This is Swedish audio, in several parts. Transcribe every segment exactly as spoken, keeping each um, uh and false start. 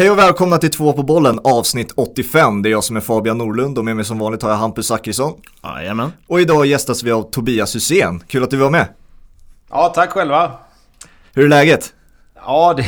Hej och välkomna till två på bollen, avsnitt åttiofem. Det är jag som är Fabian Norlund och med mig som vanligt har jag Hampus Akersson. Jajamän. Och idag gästas vi av Tobias Hysén. Kul att du var med. Ja, tack själva. Hur är läget? Ja, det,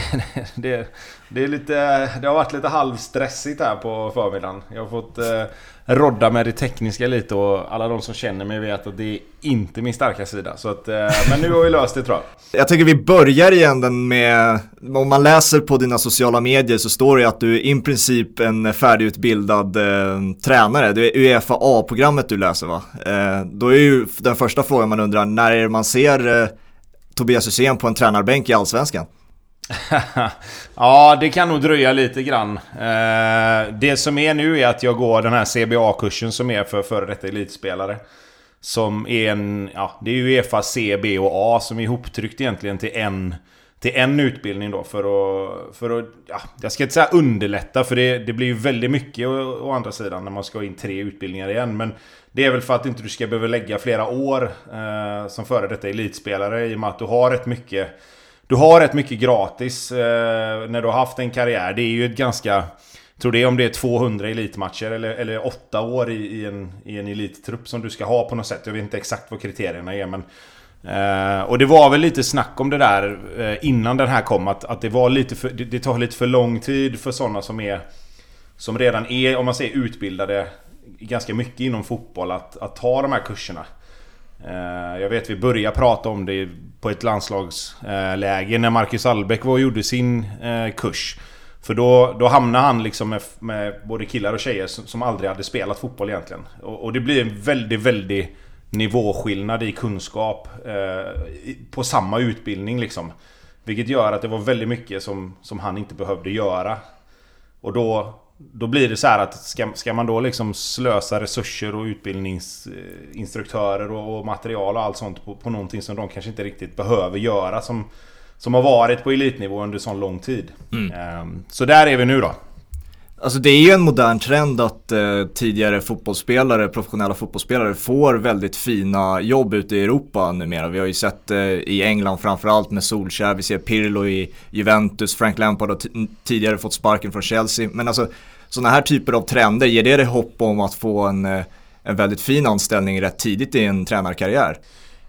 det, det, är lite, det har varit lite halvstressigt här på förmiddagen. Jag har fått eh, rodda med det tekniska lite och alla de som känner mig vet att det är inte min starka sida. Så att, eh, men nu har vi löst det, tror jag. Jag tycker vi börjar igen den med, om man läser på dina sociala medier så står det att du är i princip en färdigutbildad eh, tränare. Det är UEFA A-programmet du läser, va? Eh, då är ju den första frågan man undrar, när är man ser eh, Tobias Hysén på en tränarbänk i Allsvenskan? Ja, det kan nog dröja lite grann. eh, Det som är nu är att jag går den här C B A-kursen som är för före detta elitspelare. Som är en, ja, det är ju E F A, C B och A som är ihoptryckt egentligen till en, till en utbildning då. För att, för att ja, jag ska inte säga underlätta, för det, det blir ju väldigt mycket å, å andra sidan när man ska ha in tre utbildningar igen. Men det är väl för att inte du ska behöva lägga flera år eh, som före detta elitspelare, i och med att du har rätt mycket Du har rätt mycket gratis eh, när du har haft en karriär. Det är ju ett ganska, tror det är om det är tvåhundra elitmatcher eller, eller åtta år i, i, en, i en elittrupp som du ska ha på något sätt. Jag vet inte exakt vad kriterierna är, men eh, och det var väl lite snack om det där eh, innan den här kom, att, att det, var lite för, det, det tar lite för lång tid för sådana som, är, som redan är, om man säger utbildade ganska mycket inom fotboll, att, att ta de här kurserna. Jag vet vi började prata om det på ett landslagsläge när Marcus Allbäck var och gjorde sin kurs. För då, då hamnade han liksom med, med både killar och tjejer som, som aldrig hade spelat fotboll egentligen. Och, och det blir en väldigt, väldigt nivåskillnad i kunskap eh, på samma utbildning liksom. Vilket gör att det var väldigt mycket som, som han inte behövde göra. Och då... Då blir det så här att ska, ska man då liksom slösa resurser och utbildningsinstruktörer och, och material och allt sånt på, på någonting som de kanske inte riktigt behöver göra, som, som har varit på elitnivå under sån lång tid. Mm. Um, så där är vi nu då. Alltså det är ju en modern trend att eh, tidigare fotbollsspelare, professionella fotbollsspelare får väldigt fina jobb ute i Europa numera. Vi har ju sett eh, i England framförallt med Solskär, vi ser Pirlo i Juventus, Frank Lampard har t- tidigare fått sparken från Chelsea. Men alltså sådana här typer av trender, ger det dig hopp om att få en, en väldigt fin anställning rätt tidigt i en tränarkarriär?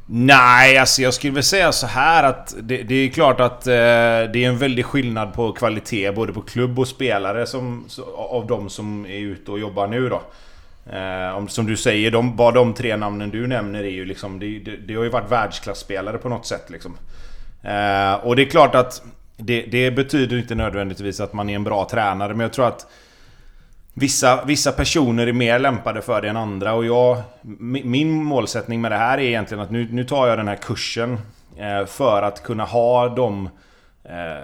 Nej, alltså jag skulle väl säga så här att det, det är klart att eh, det är en väldig skillnad på kvalitet både på klubb och spelare som, av de som är ute och jobbar nu då. Eh, om, som du säger, de, bara de tre namnen du nämner är ju liksom, det, det, det har ju varit världsklassspelare på något sätt liksom. Eh, och det är klart att det, det betyder inte nödvändigtvis att man är en bra tränare, men jag tror att Vissa, vissa personer är mer lämpade för det än andra, och jag, min målsättning med det här är egentligen att nu, nu tar jag den här kursen eh, för att kunna ha de, eh,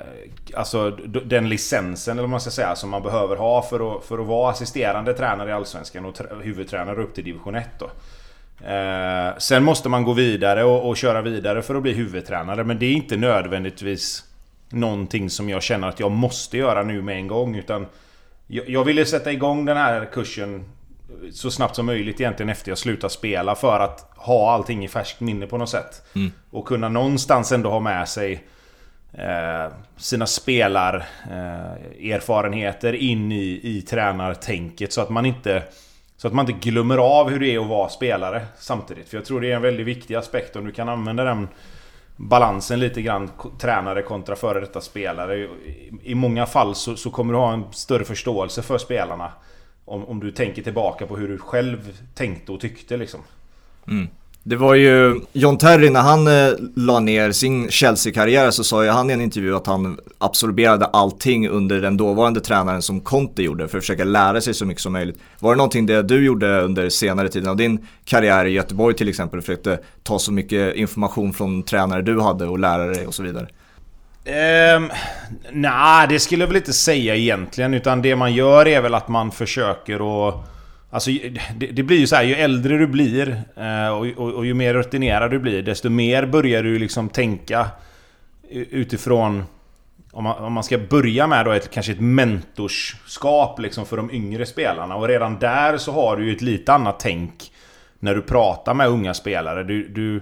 alltså, den licensen eller vad man ska säga som man behöver ha för att, för att vara assisterande tränare i Allsvenskan och tra- huvudtränare upp till division ett då. Eh, sen måste man gå vidare och, och köra vidare för att bli huvudtränare, men det är inte nödvändigtvis någonting som jag känner att jag måste göra nu med en gång, utan jag ville sätta igång den här kursen så snabbt som möjligt egentligen efter jag slutade spela, för att ha allting i färskt minne på något sätt. Mm. Och kunna någonstans ändå ha med sig eh, sina spelar eh, erfarenheter in i, i tränartänket, så att man inte så att man inte glömmer av hur det är att vara spelare samtidigt. För jag tror det är en väldigt viktig aspekt, om du kan använda den balansen lite grann, tränare kontra före detta spelare. I många fall så, så kommer du ha en större förståelse för spelarna om, om du tänker tillbaka på hur du själv tänkte och tyckte liksom. Mm. Det var ju John Terry, när han eh, la ner sin Chelsea-karriär, så sa ju han i en intervju att han absorberade allting under den dåvarande tränaren som Conte gjorde, för att försöka lära sig så mycket som möjligt. Var det någonting det du gjorde under senare tiden av din karriär i Göteborg till exempel, försökte ta så mycket information från tränare du hade och lära dig och så vidare? Um, Nej, det skulle jag väl inte säga egentligen, utan det man gör är väl att man försöker att... Alltså, det, det blir ju så här, ju äldre du blir och, och, och ju mer rutinerad du blir, desto mer börjar du liksom tänka utifrån, om man, om man ska börja med då ett, kanske ett mentorskap liksom för de yngre spelarna. Och redan där så har du ju ett lite annat tänk när du pratar med unga spelare. Du, du,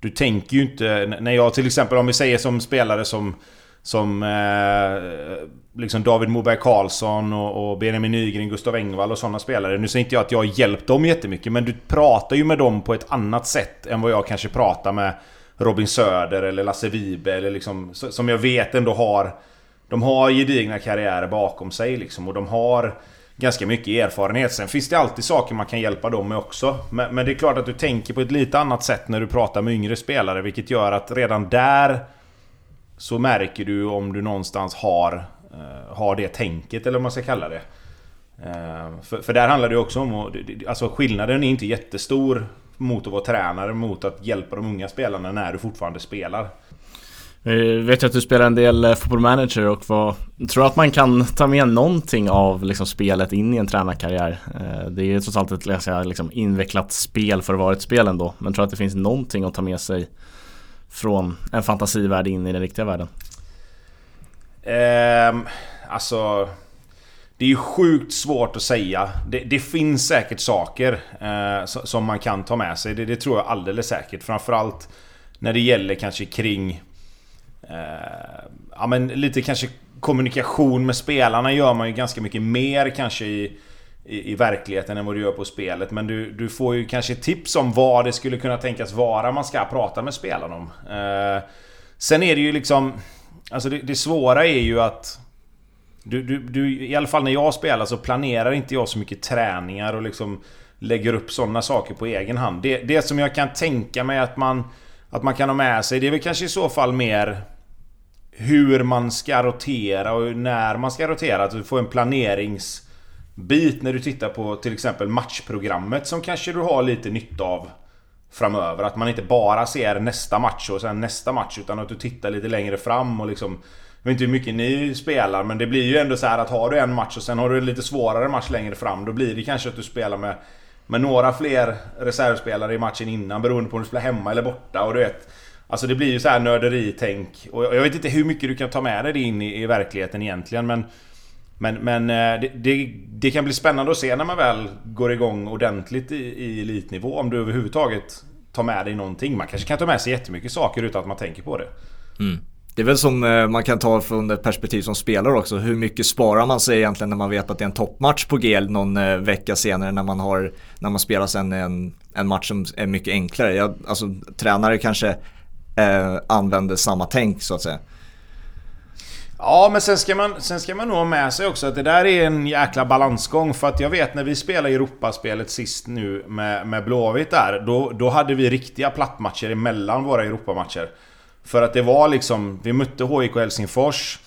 du tänker ju inte, när jag till exempel, om vi säger som spelare som som eh, liksom David Moberg Karlsson och, och Benjamin Nygren, Gustav Engvall och sådana spelare. Nu säger inte jag att jag har hjälpt dem jättemycket, men du pratar ju med dem på ett annat sätt än vad jag kanske pratar med Robin Söder eller Lasse Vibe eller liksom, som jag vet ändå har, de har gedigna karriärer bakom sig liksom, och de har ganska mycket erfarenhet. Sen finns det alltid saker man kan hjälpa dem med också, men, men det är klart att du tänker på ett lite annat sätt när du pratar med yngre spelare, vilket gör att redan där så märker du om du någonstans har, eh, har det tänket, eller vad man ska kalla det. eh, för, för där handlar det också om och, alltså skillnaden är inte jättestor mot att vara tränare, mot att hjälpa de unga spelarna när du fortfarande spelar. Jag vet att du spelar en del fotbollmanager, och vad, tror du att man kan ta med någonting av liksom spelet in i en tränarkarriär? Det är ju trots allt ett säga, liksom invecklat spel för att vara ett spel ändå, men tror att det finns någonting att ta med sig från en fantasivärld in i den riktiga världen? Um, alltså... Det är ju sjukt svårt att säga. Det, det finns säkert saker eh, som man kan ta med sig. Det, det tror jag alldeles säkert. Framförallt när det gäller kanske kring eh, ja, men lite kanske kommunikation med spelarna, gör man ju ganska mycket mer kanske i, i, i verkligheten än vad du gör på spelet. Men du, du får ju kanske tips om vad det skulle kunna tänkas vara man ska prata med spelarna om. Eh, sen är det ju liksom... Alltså det, det svåra är ju att... Du, du, du, i alla fall när jag spelar så planerar inte jag så mycket träningar och liksom lägger upp sådana saker på egen hand. Det, det som jag kan tänka mig att man, att man kan ha med sig, det är väl kanske i så fall mer hur man ska rotera och när man ska rotera. Att du får en planeringsbit när du tittar på till exempel matchprogrammet som kanske du har lite nytta av framöver. Att man inte bara ser nästa match och sen nästa match, utan att du tittar lite längre fram och liksom... Jag vet inte hur mycket ni spelar, men det blir ju ändå så här att har du en match och sen har du en lite svårare match längre fram, då blir det kanske att du spelar med, med några fler reservspelare i matchen innan, beroende på om du spelar hemma eller borta. Och du vet, alltså det blir ju så här nörderitänk. Och jag vet inte hur mycket du kan ta med dig in i, i verkligheten egentligen, men, men, men det, det, det kan bli spännande att se när man väl går igång ordentligt i, i elitnivå, om du överhuvudtaget tar med dig någonting. Man kanske kan ta med sig jättemycket saker utan att man tänker på det. Mm. Det är väl som man kan ta från ett perspektiv som spelare också. Hur mycket sparar man sig egentligen när man vet att det är en toppmatch på G någon vecka senare, när man, har, när man spelar sen en, en match som är mycket enklare? Jag, alltså, tränare kanske eh, använder samma tänk så att säga. Ja, men sen ska, man, sen ska man nog ha med sig också att det där är en jäkla balansgång. För att jag vet när vi spelade Europaspelet sist nu med, med Blåvitt där, då, då hade vi riktiga plattmatcher emellan våra Europamatcher. För att det var liksom, vi mötte H I K och Helsingfors,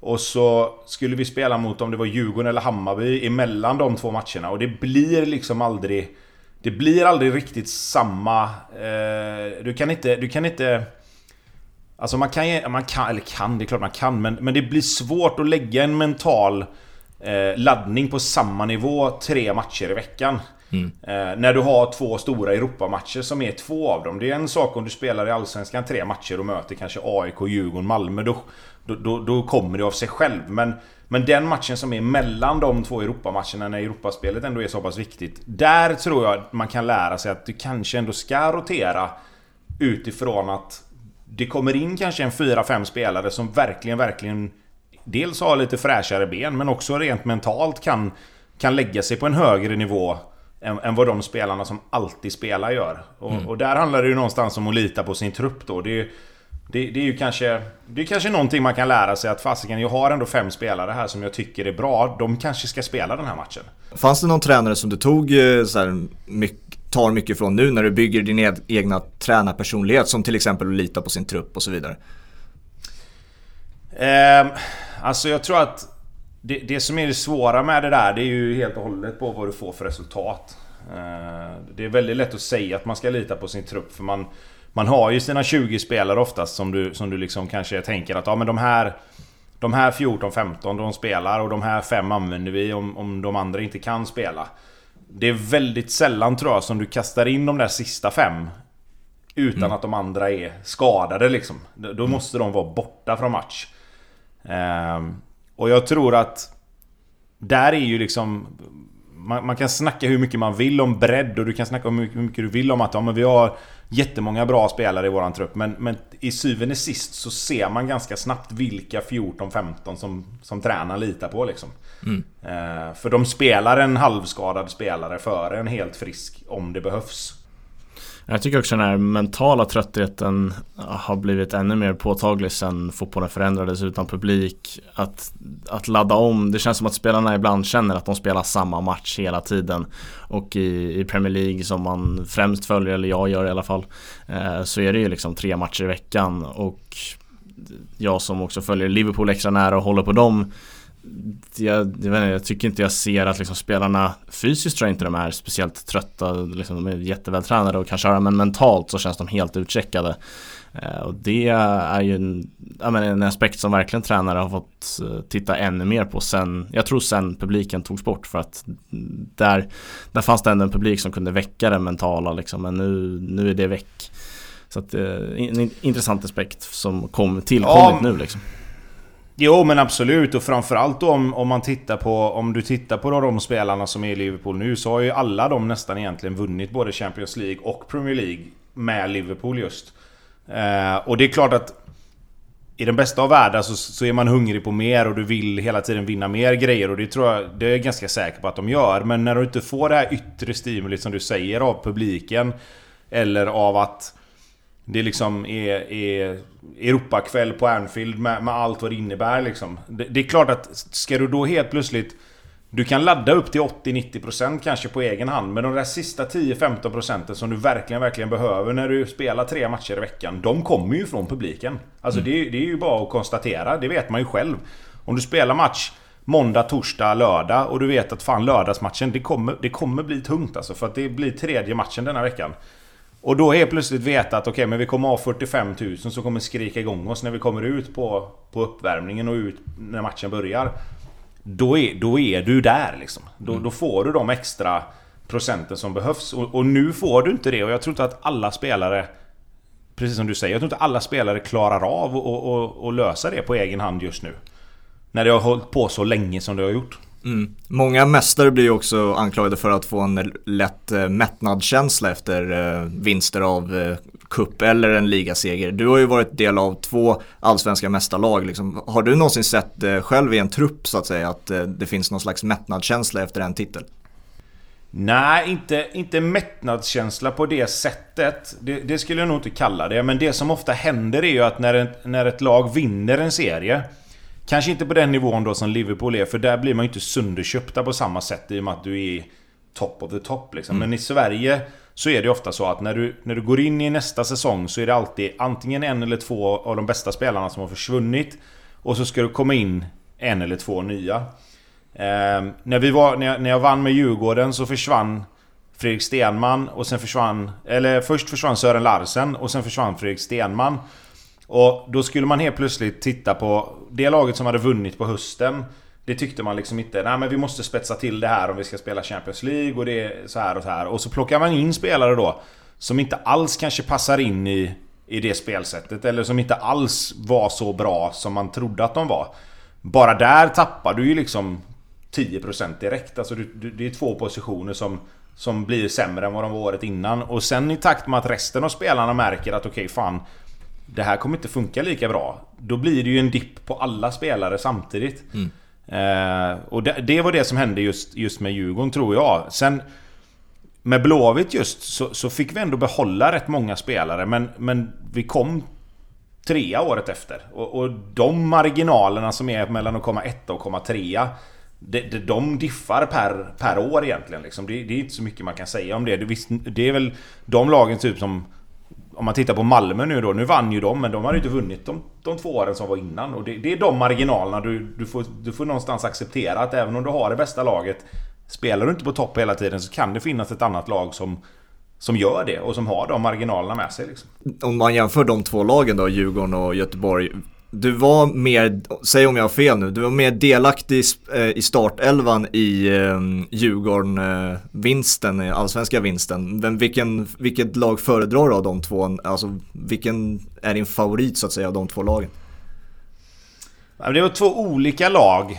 och så skulle vi spela mot om det var Djurgården eller Hammarby emellan de två matcherna. Och det blir liksom aldrig, det blir aldrig riktigt samma. Eh, du kan inte, du kan inte, alltså man kan, man kan, eller kan, det är klart man kan, men, men det blir svårt att lägga en mental eh, laddning på samma nivå tre matcher i veckan. Mm. När du har två stora Europamatcher som är två av dem. Det är en sak om du spelar i Allsvenskan tre matcher och möter kanske A I K, Djurgården, Malmö, då, då, då kommer det av sig själv. Men, men den matchen som är mellan de två Europamatcherna, när Europaspelet ändå är så pass viktigt, där tror jag man kan lära sig att du kanske ändå ska rotera utifrån att det kommer in kanske en fyra fem spelare som verkligen, verkligen dels har lite fräschare ben, men också rent mentalt kan, kan lägga sig på en högre nivå Än, än vad de spelarna som alltid spelar gör. Och, mm. och där handlar det ju någonstans om att lita på sin trupp då. Det är ju, det, det är ju kanske, det är kanske någonting man kan lära sig, att fasiken, jag har ändå fem spelare här som jag tycker är bra, de kanske ska spela den här matchen. Fanns det någon tränare som du tog så här, mycket, tar mycket från nu när du bygger din ed, egna tränarpersonlighet, som till exempel att lita på sin trupp och så vidare? Eh, alltså jag tror att Det, det som är det svåra med det där, det är ju helt och hållet på vad du får för resultat. Det är väldigt lätt att säga att man ska lita på sin trupp, för man, man har ju sina tjugo spelare oftast som du, som du liksom kanske tänker att ja, men de här, de här fjorton femton de spelar, och de här fem använder vi om, om de andra inte kan spela. Det är väldigt sällan, tror jag, som du kastar in de där sista fem utan mm. att de andra är skadade liksom. Då, då måste de vara borta från match. Ehm... Och jag tror att där är ju liksom, man, man kan snacka hur mycket man vill om bredd, och du kan snacka om hur mycket, hur mycket du vill om att ja, men vi har jättemånga bra spelare i våran trupp, men, men i syvende sist så ser man ganska snabbt vilka fjorton femton som, som tränaren litar på liksom. Mm. Eh, för de spelar en halvskadad spelare före en helt frisk om det behövs. Jag tycker också den här mentala tröttheten har blivit ännu mer påtaglig sen fotbollen förändrades utan publik. Att, att ladda om, det känns som att spelarna ibland känner att de spelar samma match hela tiden. Och i, i Premier League som man främst följer, eller jag gör i alla fall, eh, så är det ju liksom tre matcher i veckan. Och jag som också följer Liverpool extra nära och håller på dem, Jag, jag, vet inte, jag tycker inte jag ser att liksom spelarna fysiskt, tror jag inte de är speciellt trötta liksom, de är jättevältränade och kan köra, men mentalt så känns de helt utcheckade, eh, och det är ju en, jag menar, en aspekt som verkligen tränare har fått titta ännu mer på sen, jag tror sen publiken togs bort, för att där, där fanns det ändå en publik som kunde väcka den mentala liksom, men nu, nu är det väck, så att, eh, en intressant aspekt som kom tillkommit ja. nu liksom. Jo, men absolut, och framförallt om, om man tittar på om du tittar på då, de spelarna som är i Liverpool nu, så har ju alla de nästan egentligen vunnit både Champions League och Premier League med Liverpool just. Eh, och det är klart att i den bästa av världen så, så är man hungrig på mer och du vill hela tiden vinna mer grejer, och det tror jag, det är jag ganska säker på att de gör, men när du inte får det här yttre stimulet som du säger av publiken eller av att det liksom är, är Europakväll på Anfield med, med allt vad det innebär liksom. Det, det är klart att ska du då helt plötsligt, du kan ladda upp till åttio till nittio procent kanske på egen hand, men de där sista tio till femton procent som du verkligen, verkligen behöver när du spelar tre matcher i veckan, de kommer ju från publiken. Alltså mm. det, det är ju bara att konstatera, det vet man ju själv. Om du spelar match måndag, torsdag, lördag och du vet att fan lördagsmatchen, det kommer, det kommer bli tungt alltså, för att det blir tredje matchen denna veckan. Och då är plötsligt veta att okej, okay, men vi kommer ha fyrtiofem tusen som kommer skrika igång oss när vi kommer ut på, på uppvärmningen och ut när matchen börjar. Då är, då är du där liksom. Då, mm. då får du de extra procenten som behövs. Och, och nu får du inte det. Och jag tror inte att alla spelare, precis som du säger, jag tror inte alla spelare klarar av att och, och, och lösa det på egen hand just nu. När det har hållit på så länge som det har gjort. Mm. Många mästare blir ju också anklagade för att få en lätt eh, mättnadskänsla efter eh, vinster av eh, cup eller en ligaseger. Du har ju varit del av två allsvenska mästarlag liksom. Har du någonsin sett eh, själv i en trupp så att säga att eh, det finns någon slags mättnadskänsla efter en titel? Nej, inte, inte mättnadskänsla på det sättet, det, det skulle jag nog inte kalla det. Men det som ofta händer är ju att när, en, när ett lag vinner en serie, kanske inte på den nivån då som Liverpool är, för där blir man ju inte sönderköpta på samma sätt i och med att du är top of the top liksom. Mm. Men i Sverige så är det ofta så att när du, när du går in i nästa säsong så är det alltid antingen en eller två av de bästa spelarna som har försvunnit, och så ska du komma in en eller två nya. eh, när, vi var, när, jag, när jag vann med Djurgården så försvann Fredrik Stenman, och sen försvann, eller först försvann Sören Larsen och sen försvann Fredrik Stenman. Och då skulle man helt plötsligt titta på det laget som hade vunnit på hösten. Det tyckte man liksom inte, nej men vi måste spetsa till det här om vi ska spela Champions League, och det är så här och så här. Och så plockar man in spelare då som inte alls kanske passar in i, i det spelsättet, eller som inte alls var så bra som man trodde att de var. Bara där tappar du ju liksom tio procent direkt. Alltså du, du, det är två positioner som, som blir sämre än vad de var året innan. Och sen i takt med att resten av spelarna märker att okej, fan, det här kommer inte funka lika bra, då blir det ju en dipp på alla spelare samtidigt. Mm. eh, Och det, det var det som hände just, just med Djurgården, tror jag. Sen med Blåvitt just så, så fick vi ändå behålla rätt många spelare, men, men vi kom trea året efter, och, och de marginalerna som är mellan att komma etta och komma trea, de, de, de diffar per, per år egentligen liksom. det, det är inte så mycket man kan säga om det. Det, visst, det är väl de lagen typ som, om man tittar på Malmö nu då, nu vann ju de, men de har ju inte vunnit de, de två åren som var innan. Och det, det är de marginalerna du, du, får, du får någonstans acceptera, att även om du har det bästa laget, spelar du inte på topp hela tiden, så kan det finnas ett annat lag som, som gör det och som har de marginalerna med sig liksom. Om man jämför de två lagen då, Djurgården och Göteborg, du var mer, säg om jag har fel nu, du var mer delaktig i startelvan i Djurgården-vinsten, allsvenska vinsten. Men vilken, vilket lag föredrar av de två? Alltså, vilken är din favorit så att säga av de två lagen? Det var två olika lag.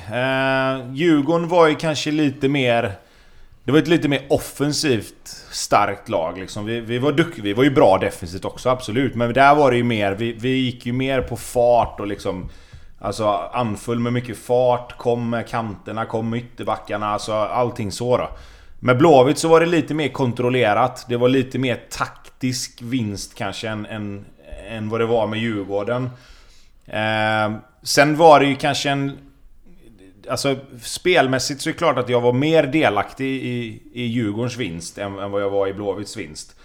Djurgården var ju kanske lite mer Det var ett lite mer offensivt starkt lag liksom. vi, vi var duktiga, vi var ju bra defensivt också, absolut. Men där var det ju mer, vi, vi gick ju mer på fart och liksom, alltså anfull med mycket fart. Kom med kanterna, kom med ytterbackarna, alltså allting så då. Med Blåvitt så var det lite mer kontrollerat. Det var lite mer taktisk vinst kanske än, än, än vad det var med Djurgården. eh, Sen var det ju kanske en, alltså spelmässigt så är det klart att jag var mer delaktig i, i Djurgårdens vinst än, än vad jag var i Blåvitts vinst.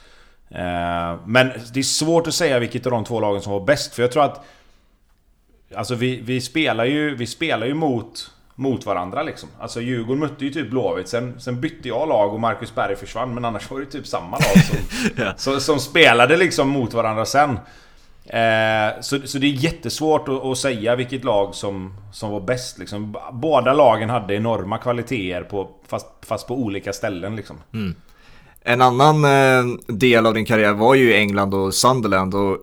eh, Men det är svårt att säga vilket av de två lagen som var bäst. För jag tror att, alltså vi, vi spelar ju, vi spelar ju mot, mot varandra liksom. Alltså Djurgården mötte ju typ Blåvitt. Sen, sen bytte jag lag och Marcus Berg försvann. Men annars var det typ samma lag som, ja. som, som spelade liksom mot varandra sen. Eh, så, så det är jättesvårt att, att säga vilket lag som, som var bäst liksom. Båda lagen hade enorma kvaliteter på, fast, fast på olika ställen liksom. Mm. En annan eh, del av din karriär var ju England och Sunderland. Och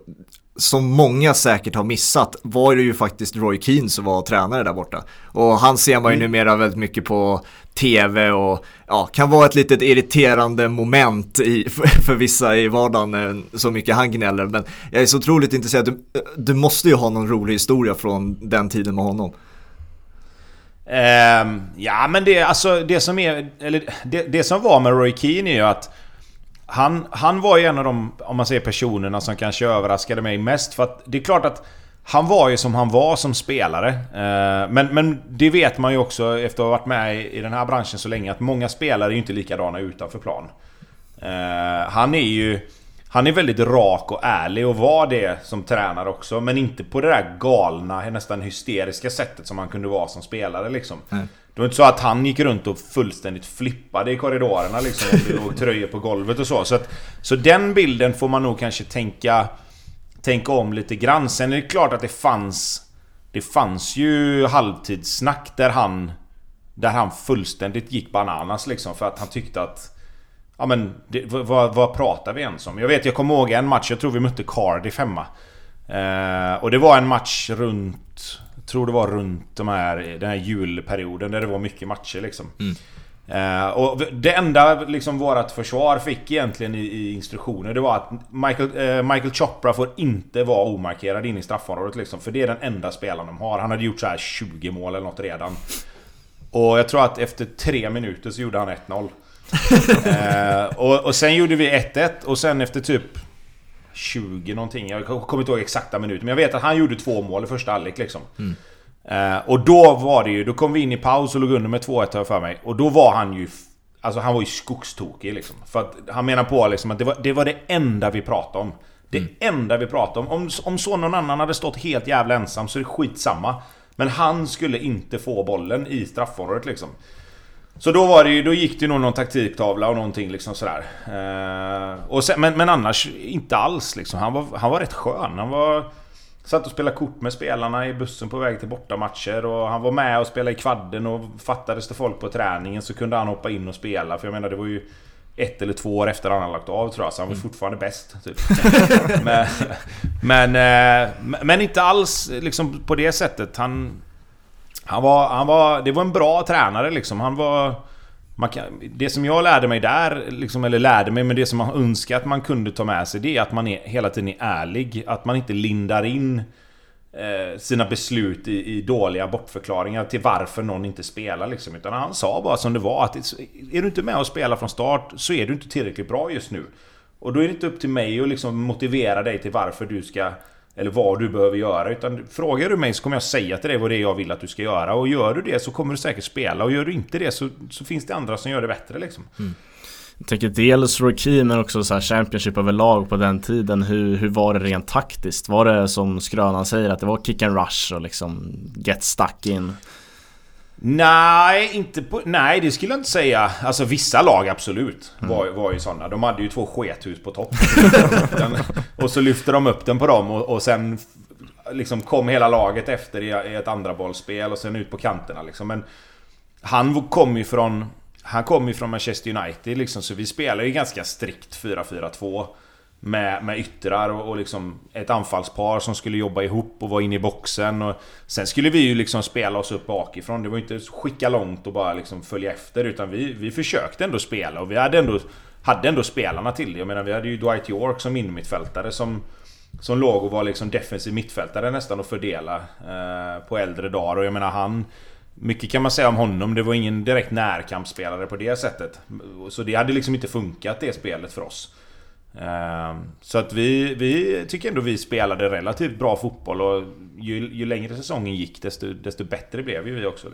som många säkert har missat var det ju faktiskt Roy Keane som var tränare där borta. Och han ser man ju numera väldigt mycket på tv och ja, kan vara ett litet irriterande moment i, för, för vissa i vardagen, så mycket han gnäller. Men jag är så otroligt intresserad. Du, du måste ju ha någon rolig historia från den tiden med honom. Um, ja, men det, alltså, det, som är, eller, det, det som var med Roy Keane är ju att Han, han var ju en av de, om man säger, personerna som kanske överraskade mig mest. För att det är klart att han var ju som han var som spelare. eh, men, men det vet man ju också efter att ha varit med i, i den här branschen så länge, att många spelare är ju inte likadana utanför plan. eh, Han är ju Han är väldigt rak och ärlig och var det som tränare också. Men inte på det där galna, nästan hysteriska sättet som han kunde vara som spelare liksom. Mm. Det var inte så att han gick runt och fullständigt flippade i korridorerna liksom, och tröjor på golvet och så. Så, att, så den bilden får man nog kanske tänka, tänka om lite grann. Sen är det klart att det fanns, det fanns ju halvtidssnack där han, där han fullständigt gick bananas liksom, för att han tyckte att, ja men det, vad, vad pratar vi ens om? Jag vet, jag kommer ihåg en match, jag tror vi mötte Cardiff hemma. Eh, och det var en match runt, jag tror det var runt de här, den här julperioden där det var mycket matcher liksom. Mm. Eh, och det enda liksom vårat försvar fick egentligen i, i instruktioner, det var att Michael, eh, Michael Chopra får inte vara omarkerad in i straffområdet liksom, för det är den enda spelaren de har. Han hade gjort så här tjugo mål eller något redan. Och jag tror att efter tre minuter så gjorde han ett noll. eh, och, och sen gjorde vi ett ett. Och sen efter typ tjugo någonting, jag kommer inte ihåg exakta minuter, men jag vet att han gjorde två mål i första halvlek liksom. Mm. eh, Och då var det ju, då kom vi in i paus och låg under med två ett för mig. Och då var han ju, alltså han var ju skogstokig liksom. För att han menar på liksom att det var, det var det enda vi pratade om. Det mm. enda vi pratade om. om Om så någon annan hade stått helt jävla ensam så är det skitsamma, men han skulle inte få bollen i straffområdet liksom. Så då var det ju, då gick det ju någon, någon taktiktavla och någonting liksom sådär. Eh, och sen, men, men annars inte alls liksom. Han var, han var rätt skön. Han var, satt och spelade kort med spelarna i bussen på väg till bortamatcher. Och han var med och spelade i kvadden, och fattades det folk på träningen så kunde han hoppa in och spela. För jag menar, det var ju ett eller två år efter han hade lagt av tror jag. Så han var mm. fortfarande bäst typ. men, men, eh, men inte alls liksom på det sättet. Han... Han var, han var, det var en bra tränare liksom. Han var, man kan, det som jag lärde mig där liksom, eller lärde mig, men det som man önskar att man kunde ta med sig, det är att man är, hela tiden är ärlig. Att man inte lindar in eh, sina beslut i, i dåliga bortförklaringar till varför någon inte spelar liksom. Utan han sa bara som det var, att är du inte med och spelar från start så är du inte tillräckligt bra just nu. Och då är det inte upp till mig att liksom motivera dig till varför du ska, eller vad du behöver göra, utan frågar du mig så kommer jag säga till dig vad det är jag vill att du ska göra. Och gör du det så kommer du säkert spela, och gör du inte det så, så finns det andra som gör det bättre liksom. Mm. Jag tänker dels Roy Keane, men också så här Championship överlag på den tiden. Hur, hur var det rent taktiskt? Var det som Skrönan säger, att det var kick and rush och liksom get stuck in? Nej, inte på, nej, det skulle jag inte säga. Alltså vissa lag absolut var, var ju sådana. De hade ju två skethus på topp den, och så lyfter de upp den på dem, och, och sen liksom kom hela laget efter i, i ett andra bollspel och sen ut på kanterna liksom. Men han kom ju från, han kom ju från Manchester United liksom, så vi spelade ju ganska strikt fyra fyra två med, med yttrar och, och liksom ett anfallspar som skulle jobba ihop och vara inne i boxen. Och sen skulle vi ju liksom spela oss upp bakifrån. Det var inte skicka långt och bara liksom följa efter, utan vi, vi försökte ändå spela, och vi hade ändå, hade ändå spelarna till det. Jag menar, vi hade ju Dwight York som innermittfältare som, som låg och var liksom defensiv mittfältare nästan och fördela eh, på äldre dagar. Och jag menar, han, mycket kan man säga om honom, det var ingen direkt närkampsspelare på det sättet. Så det hade liksom inte funkat, det spelet, för oss. Så att vi, vi tycker ändå vi spelade relativt bra fotboll, och ju, ju längre säsongen gick desto, desto bättre blev ju vi också.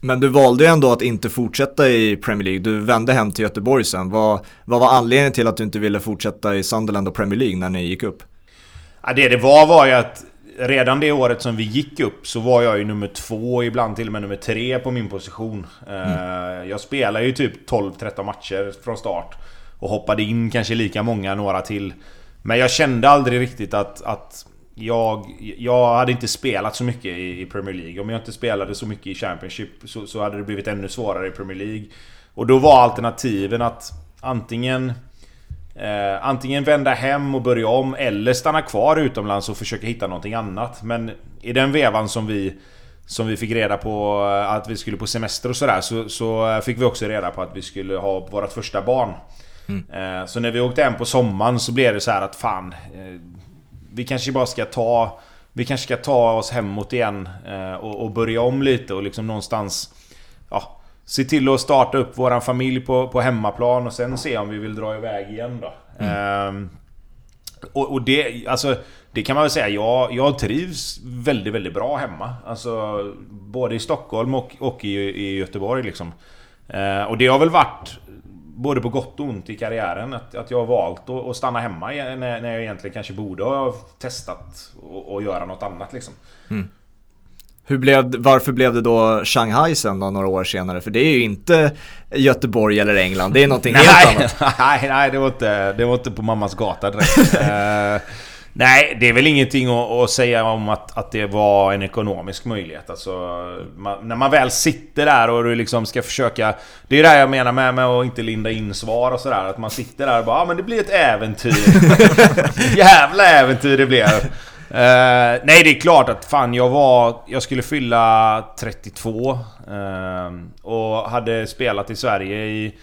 Men du valde ju ändå att inte fortsätta i Premier League. Du vände hem till Göteborg sen. Vad, vad var anledningen till att du inte ville fortsätta i Sunderland och Premier League när ni gick upp? Ja, det det var var ju att redan det året som vi gick upp så var jag ju nummer två, ibland till och med nummer tre på min position. Mm. Jag spelade ju typ tolv tretton matcher från start och hoppade in kanske lika många, några till. Men jag kände aldrig riktigt att, att jag, jag hade inte spelat så mycket i, i Premier League. Om jag inte spelade så mycket i Championship så, så hade det blivit ännu svårare i Premier League. Och då var alternativen att antingen, eh, antingen vända hem och börja om, eller stanna kvar utomlands och försöka hitta någonting annat. Men i den vevan som vi, som vi fick reda på att vi skulle på semester och sådär, så, så fick vi också reda på att vi skulle ha vårt första barn. Mm. Så när vi åkte hem på sommaren så blev det så här att fan, vi kanske bara ska ta vi kanske ska ta oss hemåt igen och, och börja om lite och liksom någonstans, ja, se till att starta upp våran familj på, på hemmaplan och sen se om vi vill dra iväg igen då. Mm. Ehm, och, och det, alltså, det kan man väl säga, jag, jag trivs väldigt väldigt bra hemma, alltså både i Stockholm och, och i, i Göteborg liksom. Ehm, och det har väl varit både på gott och ont i karriären att, att jag har valt att, att stanna hemma när, när jag egentligen kanske borde ha testat och, och göra något annat liksom. Mm. Hur blev, varför blev det då Shanghai sen då, några år senare? För det är ju inte Göteborg eller England, det är någonting helt annat. Nej, nej det, var inte, det var inte på mammas gata direkt. uh, nej, det är väl ingenting att, att säga om att, att det var en ekonomisk möjlighet. Alltså, man, när man väl sitter där och du liksom ska försöka... Det är det jag menar med, med att inte linda in svar och sådär. Att man sitter där och bara, ja ah, men det blir ett äventyr. Jävla äventyr det blev. Uh, nej, det är klart att fan, jag var jag skulle fylla trettiotvå uh, och hade spelat i Sverige i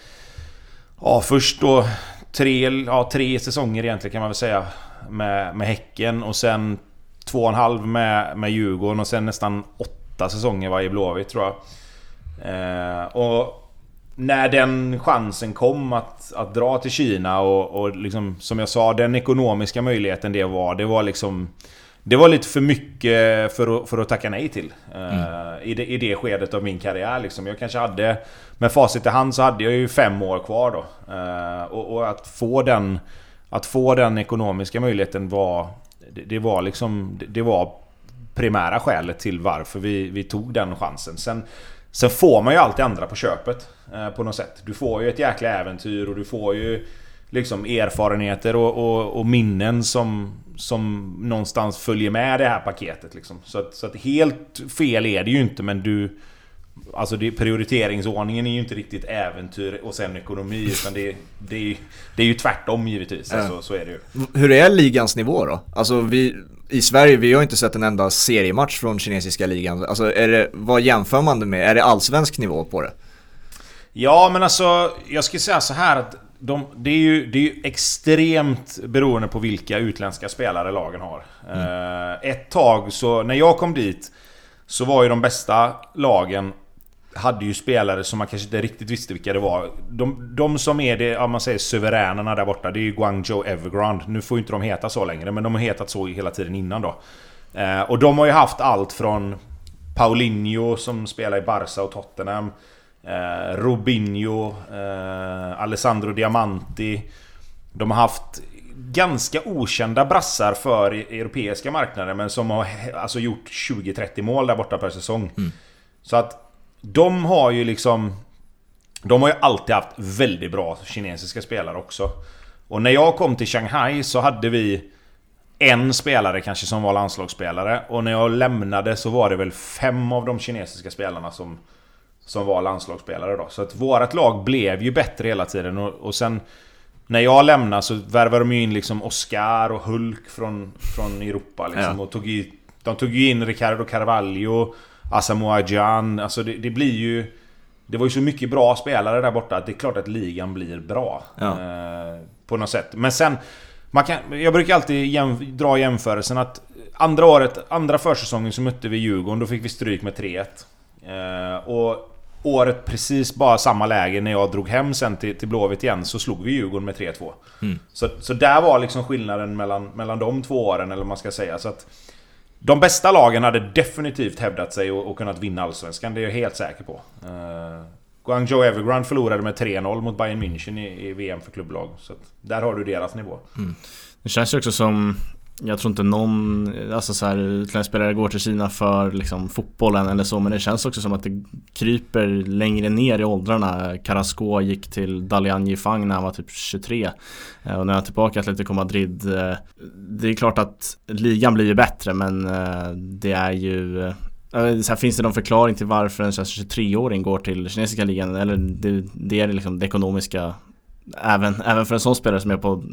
ja, först då tre, ja, tre säsonger egentligen kan man väl säga med, med Häcken, och sen två och en halv med, med Djurgården, och sen nästan åtta säsonger var i Blåvitt tror jag. Uh, och när den chansen kom att, att dra till Kina och, och liksom, som jag sa, den ekonomiska möjligheten det var, det var liksom det var lite för mycket för att, för att tacka nej till. Mm. uh, i, det, i det skedet av min karriär liksom. Jag kanske hade, med facit i hand så hade jag ju fem år kvar då, uh, och, och att få den att få den ekonomiska möjligheten var det, det var liksom det, det var primära skälet till varför vi, vi tog den chansen. Sen Sen får man ju alltid andra på köpet eh, på något sätt. Du får ju ett jäkla äventyr och du får ju liksom erfarenheter och, och, och minnen som, som någonstans följer med det här paketet. Liksom. Så, att, så att helt fel är det ju inte, men du, alltså det, prioriteringsordningen är ju inte riktigt äventyr och sen ekonomi, utan det, det, det är ju tvärtom givetvis. Mm. Alltså, så är det ju. Hur är ligans nivå då? Alltså vi... I Sverige, vi har inte sett en enda seriematch från kinesiska ligan. Alltså, är det, vad jämför man det med? Är det allsvensk nivå på det? Ja, men alltså, jag ska säga så här att de, det, är ju, det är ju extremt beroende på vilka utländska spelare lagen har. Mm. Eh, ett tag, så när jag kom dit så var ju de bästa lagen hade ju spelare som man kanske inte riktigt visste vilka det var. De, de som är det, om man säger suveränerna där borta, det är ju Guangzhou Evergrande. Nu får ju inte de heta så längre, men de har hetat så hela tiden innan då. Eh, och de har ju haft allt från Paulinho som spelar i Barca och Tottenham, eh, Robinho, eh, Alessandro Diamanti. De har haft ganska okända brassar för europeiska marknader, men som har alltså gjort tjugo trettio mål där borta per säsong. Mm. Så att de har ju liksom de har ju alltid haft väldigt bra kinesiska spelare också. Och när jag kom till Shanghai så hade vi en spelare kanske som var landslagsspelare, och när jag lämnade så var det väl fem av de kinesiska spelarna som som var landslagsspelare då. Så att vårat lag blev ju bättre hela tiden, och, och sen när jag lämnar så värvar de ju in liksom Oscar och Hulk från, från Europa liksom, ja. och tog i, de tog ju in Ricardo Carvalho, Asamoah Gyan, alltså det, det blir ju, det var ju så mycket bra spelare där borta att det är klart att ligan blir bra, ja. eh, på något sätt. Men sen man kan, jag brukar alltid jäm, dra jämförelsen att andra året, andra försäsongen så mötte vi Djurgården, då fick vi stryk med tre ett. Eh, och året precis bara samma läge när jag drog hem sen till, till Blåvitt igen, så slog vi Djurgården med tre två. Mm. Så, så där var liksom skillnaden mellan, mellan de två åren, eller man ska säga. Så att de bästa lagen hade definitivt hävdat sig och, och kunnat vinna allsvenskan, det är jag helt säker på. Uh, Guangzhou Evergrande förlorade med tre noll mot Bayern München i, i V M för klubblag. Så att där har du deras nivå. Mm. Det känns ju också som... Jag tror inte någon alltså så här, utländsk spelare går till Kina för liksom, fotbollen eller så. Men det känns också som att det kryper längre ner i åldrarna. Carrasco gick till Dalian Yifang när han var typ tjugotre. Och när han är tillbaka till Atletico Madrid. Det är klart att ligan blir ju bättre, men det är ju... Så här, finns det någon förklaring till varför en tjugotreåring går till kinesiska ligan? Eller det, det är liksom det ekonomiska... Även, även för en sån spelare som är på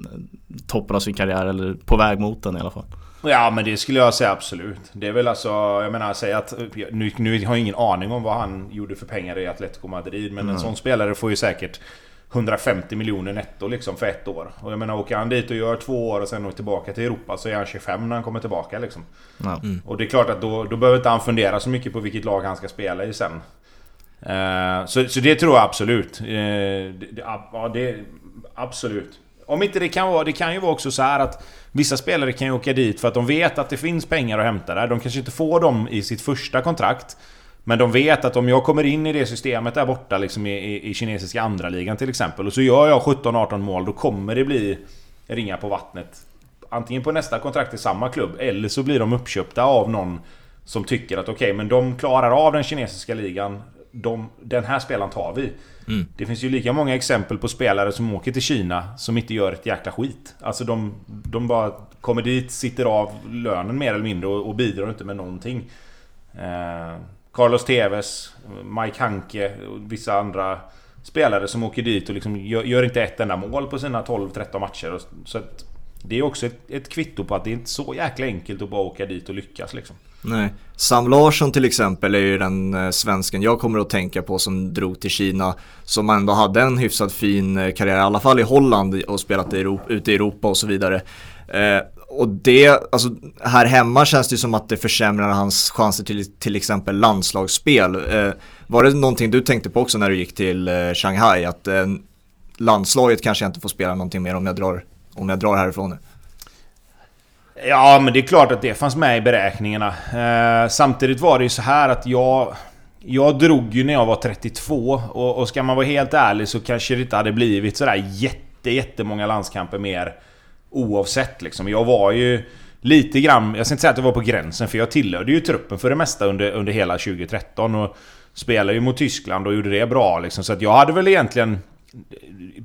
toppen av sin karriär eller på väg mot den i alla fall. Ja, men det skulle jag säga absolut. Det är väl alltså, jag menar, säga att nu, nu har jag ingen aning om vad han gjorde för pengar i Atletico Madrid, men mm. en sån spelare får ju säkert hundrafemtio miljoner netto liksom för ett år. Och jag menar, åker han dit och gör två år och sen åker tillbaka till Europa, så är han tjugofem när han kommer tillbaka liksom. Mm. Och det är klart att då, då behöver inte han fundera så mycket på vilket lag han ska spela i sen. Uh, så, så det tror jag absolut. Uh, det, det, ja, det, absolut. Om inte det kan vara, det kan ju vara också så här att vissa spelare kan ju åka dit för att de vet att det finns pengar att hämta där. De kanske inte får dem i sitt första kontrakt, men de vet att om jag kommer in i det systemet där borta liksom i, i, i kinesiska andra ligan till exempel, och så gör jag sjutton arton mål, då kommer det bli ringar på vattnet. Antingen på nästa kontrakt i samma klubb, eller så blir de uppköpta av någon som tycker att okej, okay, men de klarar av den kinesiska ligan. De, den här spelaren tar vi. Mm. Det finns ju lika många exempel på spelare som åker till Kina som inte gör ett jäkla skit. Alltså de, de bara kommer dit, sitter av lönen mer eller mindre och, och bidrar inte med någonting. eh, Carlos Tevez, Mike Hanke och vissa andra spelare som åker dit och liksom gör, gör inte ett enda mål på sina tolv tretton matcher. Så att det är också ett, ett kvitto på att det är inte så jäkla enkelt att bara åka dit och lyckas liksom. Nej. Sam Larsson till exempel är ju den svensken jag kommer att tänka på som drog till Kina, som ändå hade en hyfsat fin karriär, i alla fall i Holland, och spelat i Europa, ute i Europa och så vidare. eh, Och det, alltså, här hemma känns det som att det försämrar hans chanser till till exempel landslagsspel. eh, Var det någonting du tänkte på också när du gick till eh, Shanghai, att eh, landslaget kanske inte får spela någonting mer om jag drar, om jag drar härifrån nu? Ja, men det är klart att det fanns med i beräkningarna. eh, Samtidigt var det ju så här att jag Jag drog ju när jag var trettiotvå, och, och ska man vara helt ärlig så kanske det inte hade blivit sådär jätte, jättemånga landskamper mer oavsett liksom. Jag var ju lite grann, jag ska inte säga att jag var på gränsen, för jag tillhörde ju truppen för det mesta under, under hela tjugotretton, och spelade ju mot Tyskland och gjorde det bra liksom. Så att jag hade väl egentligen,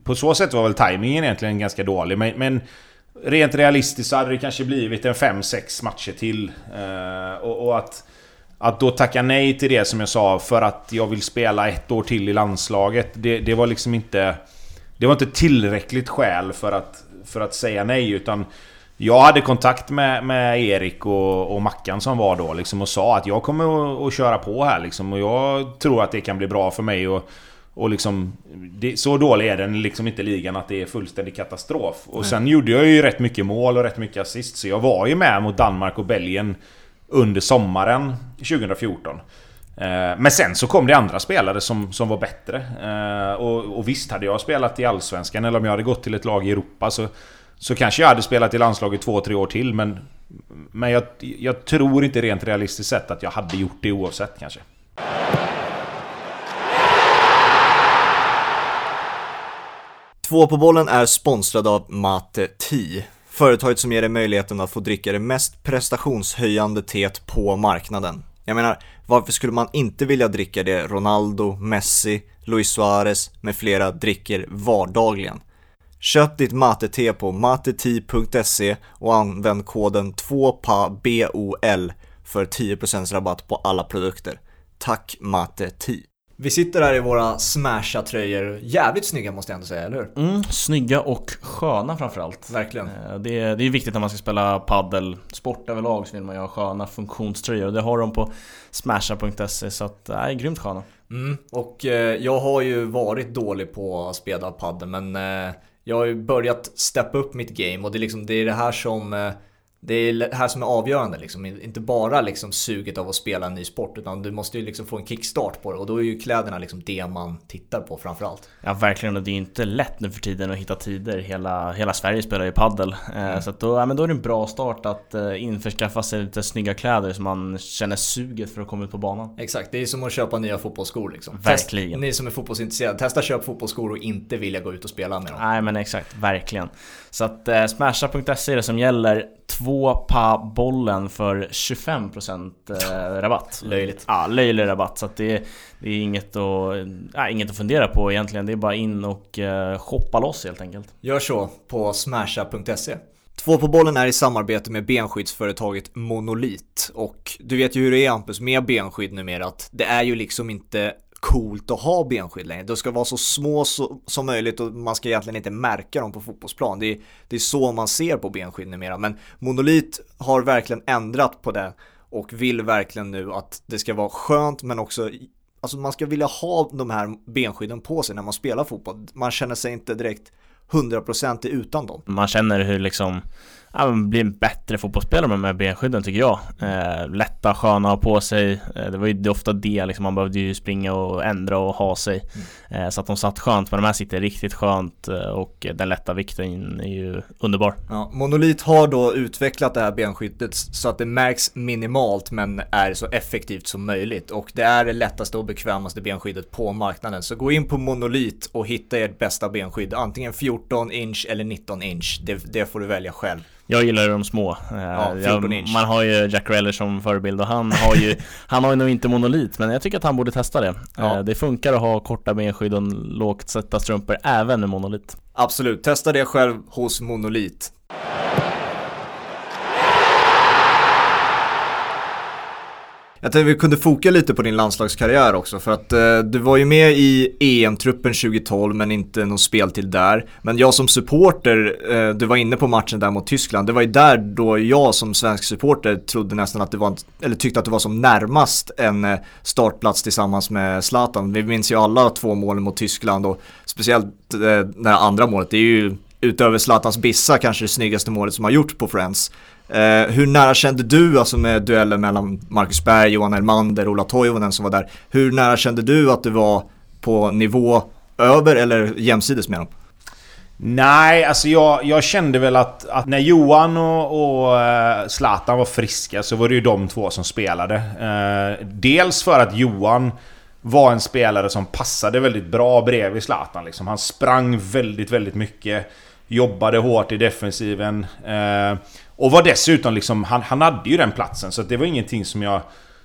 på så sätt var väl tajmingen egentligen ganska dålig, men, men rent realistiskt så hade det kanske blivit en fem sex matcher till. eh, Och, och att, att då tacka nej till det som jag sa för att jag vill spela ett år till i landslaget, det, det var liksom inte, det var inte tillräckligt skäl för att, för att säga nej. Utan jag hade kontakt med, med Erik och, och Mackan som var då liksom, och sa att jag kommer att, att köra på här liksom, och jag tror att det kan bli bra för mig. Och Och liksom, det, så dålig är den liksom inte ligan att det är fullständig katastrof. Och Nej. Sen gjorde jag ju rätt mycket mål och rätt mycket assist, så jag var ju med mot Danmark och Belgien under sommaren tjugofjorton. eh, Men sen så kom det andra spelare som, som var bättre. eh, och, och visst, hade jag spelat i Allsvenskan eller om jag hade gått till ett lag i Europa, Så, så kanske jag hade spelat i landslaget två, tre år till. Men, men jag, jag tror inte rent realistiskt sett att jag hade gjort det oavsett kanske. Två på bollen är sponsrad av Mate Tea, företaget som ger dig möjligheten att få dricka det mest prestationshöjande teet på marknaden. Jag menar, varför skulle man inte vilja dricka det Ronaldo, Messi, Luis Suarez med flera dricker vardagligen? Köp ditt Mate Tea på mate tea punkt se och använd koden två P A B O L för tio procent rabatt på alla produkter. Tack Mate Tea! Vi sitter här i våra smasha-tröjor. Jävligt snygga måste jag ändå säga, eller hur? Mm, snygga och sköna framförallt. Verkligen. Det är, det är viktigt när man ska spela paddel. Sport överlag så vill man ju ha sköna funktionströjor. Det har de på smasha punkt se, så att, nej, grymt sköna. Mm, och eh, jag har ju varit dålig på att spela paddel, men eh, jag har ju börjat steppa upp mitt game. Och det är, liksom, det, är det här som... Eh, Det är det här som är avgörande, liksom. Inte bara liksom suget av att spela en ny sport, utan du måste ju liksom få en kickstart på det. Och då är ju kläderna liksom det man tittar på framförallt. Ja, verkligen, och det är inte lätt nu för tiden att hitta tider. Hela, hela Sverige spelar ju paddel. mm. Så att då, ja, men då är det en bra start att eh, införskaffa sig lite snygga kläder så man känner suget för att komma ut på banan. Exakt, det är som att köpa nya fotbollsskor liksom. Verkligen. Test, ni som är fotbollsintresserade, testa köp fotbollsskor och inte vilja gå ut och spela med dem. Nej, men exakt, verkligen. Så att eh, smasha punkt se är det som gäller. Två pa bollen för tjugofem procent rabatt. Löjligt. Ja, löjlig rabatt. Så att det, är, det är inget att, nej, inget att fundera på egentligen. Det är bara in och uh, shoppa loss helt enkelt. Gör så på smasha punkt se. Två på bollen är i samarbete med benskyddsföretaget Monolit. Och du vet ju hur det är, Hampus, med benskydd numera. Att det är ju liksom inte coolt att ha benskydd längre. De ska vara så små så, som möjligt, och man ska egentligen inte märka dem på fotbollsplan. Det är, det är så man ser på benskydd numera. Men Monolit har verkligen ändrat på det och vill verkligen nu att det ska vara skönt, men också alltså man ska vilja ha de här benskydden på sig när man spelar fotboll. Man känner sig inte direkt hundra procent utan dem. Man känner hur liksom, ja, man blir en bättre fotbollsspelare med benskydden, tycker jag. eh, Lätta, sköna på sig. eh, Det var ju det, ofta det liksom. Man behövde ju springa och ändra och ha sig. mm. eh, Så att de satt skönt, men de här sitter riktigt skönt. Och den lätta vikten är ju underbar. ja, Monolit har då utvecklat det här benskyddet så att det märks minimalt men är så effektivt som möjligt. Och det är det lättaste och bekvämaste benskyddet på marknaden. Så gå in på Monolit och hitta ert bästa benskydd. Antingen fjorton inch eller nitton inch. Det, det får du välja själv. Jag gillar de små. Ja, jag, man har ju Jack Reller som förebild, och han har ju han har ju nog inte Monolit, men jag tycker att han borde testa det. Ja. Det funkar att ha korta benskydd och lågt sätta strumpor även med Monolit. Absolut, testa det själv hos Monolit. Jag tänkte vi kunde foka lite på din landslagskarriär också, för att eh, du var ju med i E M-truppen tjugotolv, men inte någon speltid där. Men jag som supporter, eh, du var inne på matchen där mot Tyskland. Det var ju där då jag som svensk supporter trodde nästan att det var en, eller tyckte att det var som närmast en startplats tillsammans med Zlatan. Vi minns ju alla två målen mot Tyskland, och speciellt eh, det här andra målet. Det är ju utöver Zlatans bissa kanske det snyggaste målet som har gjorts på Friends. Eh, hur nära kände du, alltså med duellen mellan Marcus Berg, Johan Elmander och Ola Toivonen som var där, hur nära kände du att du var på nivå över eller jämsides med dem? Nej, alltså jag, jag kände väl att, att när Johan och, och eh, Zlatan var friska så var det ju de två som spelade. Eh, dels för att Johan var en spelare som passade väldigt bra bredvid Zlatan. Liksom. Han sprang väldigt, väldigt mycket, jobbade hårt i defensiven. Eh, Och var dessutom liksom, han, han hade ju den platsen. Så att det var ingenting som jag,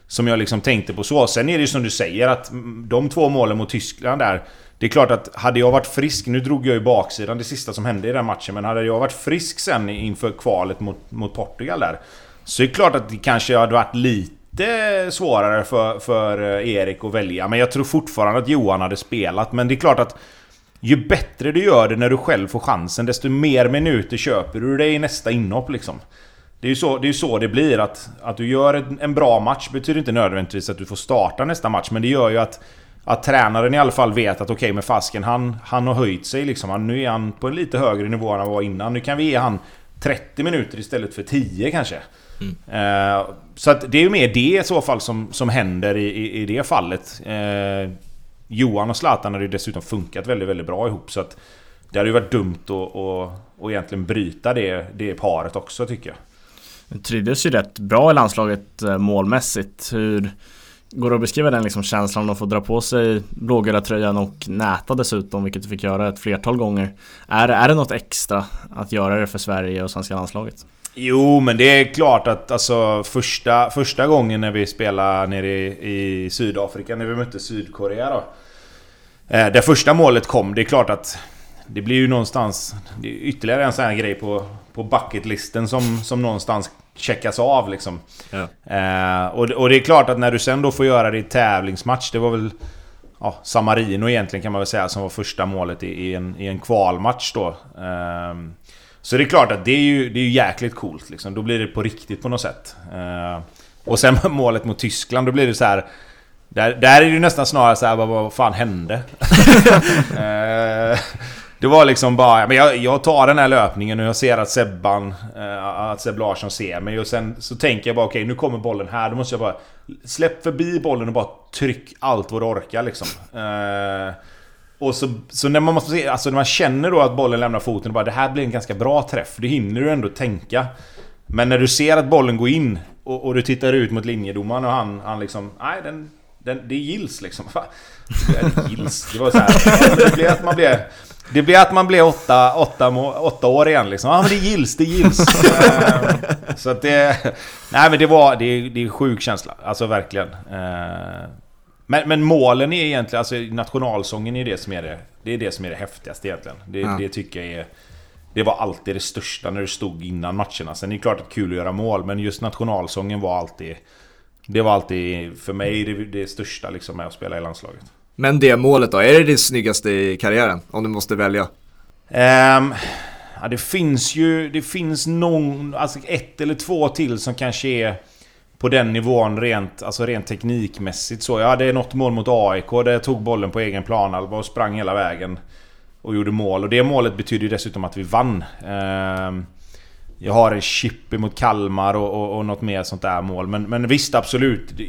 som jag liksom tänkte på så. Sen är det ju som du säger att de två målen mot Tyskland där, det är klart att hade jag varit frisk, nu drog jag ju baksidan det sista som hände i den matchen, men hade jag varit frisk sen inför kvalet mot, mot Portugal där, så är det klart att det kanske hade varit lite svårare för, för Erik att välja. Men jag tror fortfarande att Johan hade spelat. Men det är klart att ju bättre du gör det när du själv får chansen, desto mer minuter köper du dig i nästa inhopp. Liksom. Det är ju så det, är så det blir. Att, att du gör en, en bra match betyder inte nödvändigtvis att du får starta nästa match. Men det gör ju att, att tränaren i alla fall vet att okej, okay, med fasken, han, han har höjt sig. Liksom. Han, nu är han på en lite högre nivå än han var innan. Nu kan vi ge han trettio minuter istället för tio kanske. Mm. Eh, så att det är ju mer det i så fall som, som händer i, i, i det fallet. Eh, Johan och Zlatan hade ju dessutom funkat väldigt, väldigt bra ihop, så att det hade ju varit dumt att, att, att egentligen bryta det, det paret också, tycker jag. Det trivdes ju rätt bra i landslaget målmässigt. Hur går det att beskriva den liksom känslan att få dra på sig blågula tröjan och näta dessutom, vilket du fick göra ett flertal gånger? Är, är det något extra att göra det för Sverige och svenska landslaget? Jo, men det är klart att alltså, första, första gången när vi spelade nere i, i Sydafrika, när vi mötte Sydkorea då, eh, där första målet kom, det är klart att det blir ju någonstans det är ytterligare en sån här grej på, på bucketlisten som, som någonstans checkas av liksom. Ja. eh, och, och det är klart att när du sen då får göra det i tävlingsmatch, det var väl ja, Samarino egentligen kan man väl säga, som var första målet i en, i en kvalmatch då. Ehm, så det är klart att det är ju, det är ju jäkligt coolt liksom. Då blir det på riktigt på något sätt. Ehm, och sen målet mot Tyskland, då blir det så här. Där, där är det ju nästan snarare så här, vad, vad fan hände? ehm, det var liksom bara, men jag, jag tar den här löpningen och jag ser att Sebban, att Seb Larsson ser mig. Och sen så tänker jag bara, okej, nu kommer bollen här. Då måste jag bara släpp förbi bollen och bara tryck allt vad du orkar liksom. Eh, och så, så när, man måste, alltså när man känner då att bollen lämnar foten och bara, det här blir en ganska bra träff. Det hinner du ändå tänka. Men när du ser att bollen går in och, och du tittar ut mot linjedomaren och han, han liksom, nej, den, den, det gills liksom. Det gills. Det var så här, det blev att man blev... Det blir att man blir åtta, åtta, åtta år igen liksom. Ja, ah, men det gills, det gills. Så att det... Nej, men det var... Det är, det är sjuk känsla. Alltså, verkligen. Men, men målen är egentligen... Alltså, nationalsången är det som är det... Det är det som är det häftigaste egentligen. Det, ja. det tycker jag är... Det var alltid det största när det stod innan matcherna. Sen är det klart att det är kul att göra mål. Men just nationalsången var alltid... Det var alltid, för mig, det, det största liksom med att spela i landslaget. Men det målet då, är det det snyggaste i karriären om du måste välja? Um, ja, det finns ju det finns någon, alltså ett eller två till som kanske är på den nivån rent, alltså rent teknikmässigt så. Jag hade något mål mot A I K där jag tog bollen på egen planhalva och sprang hela vägen och gjorde mål, och det målet betyder ju dessutom att vi vann. Um, jag har en chip mot Kalmar och, och, och något mer sånt där mål. Men, men visst, absolut. I,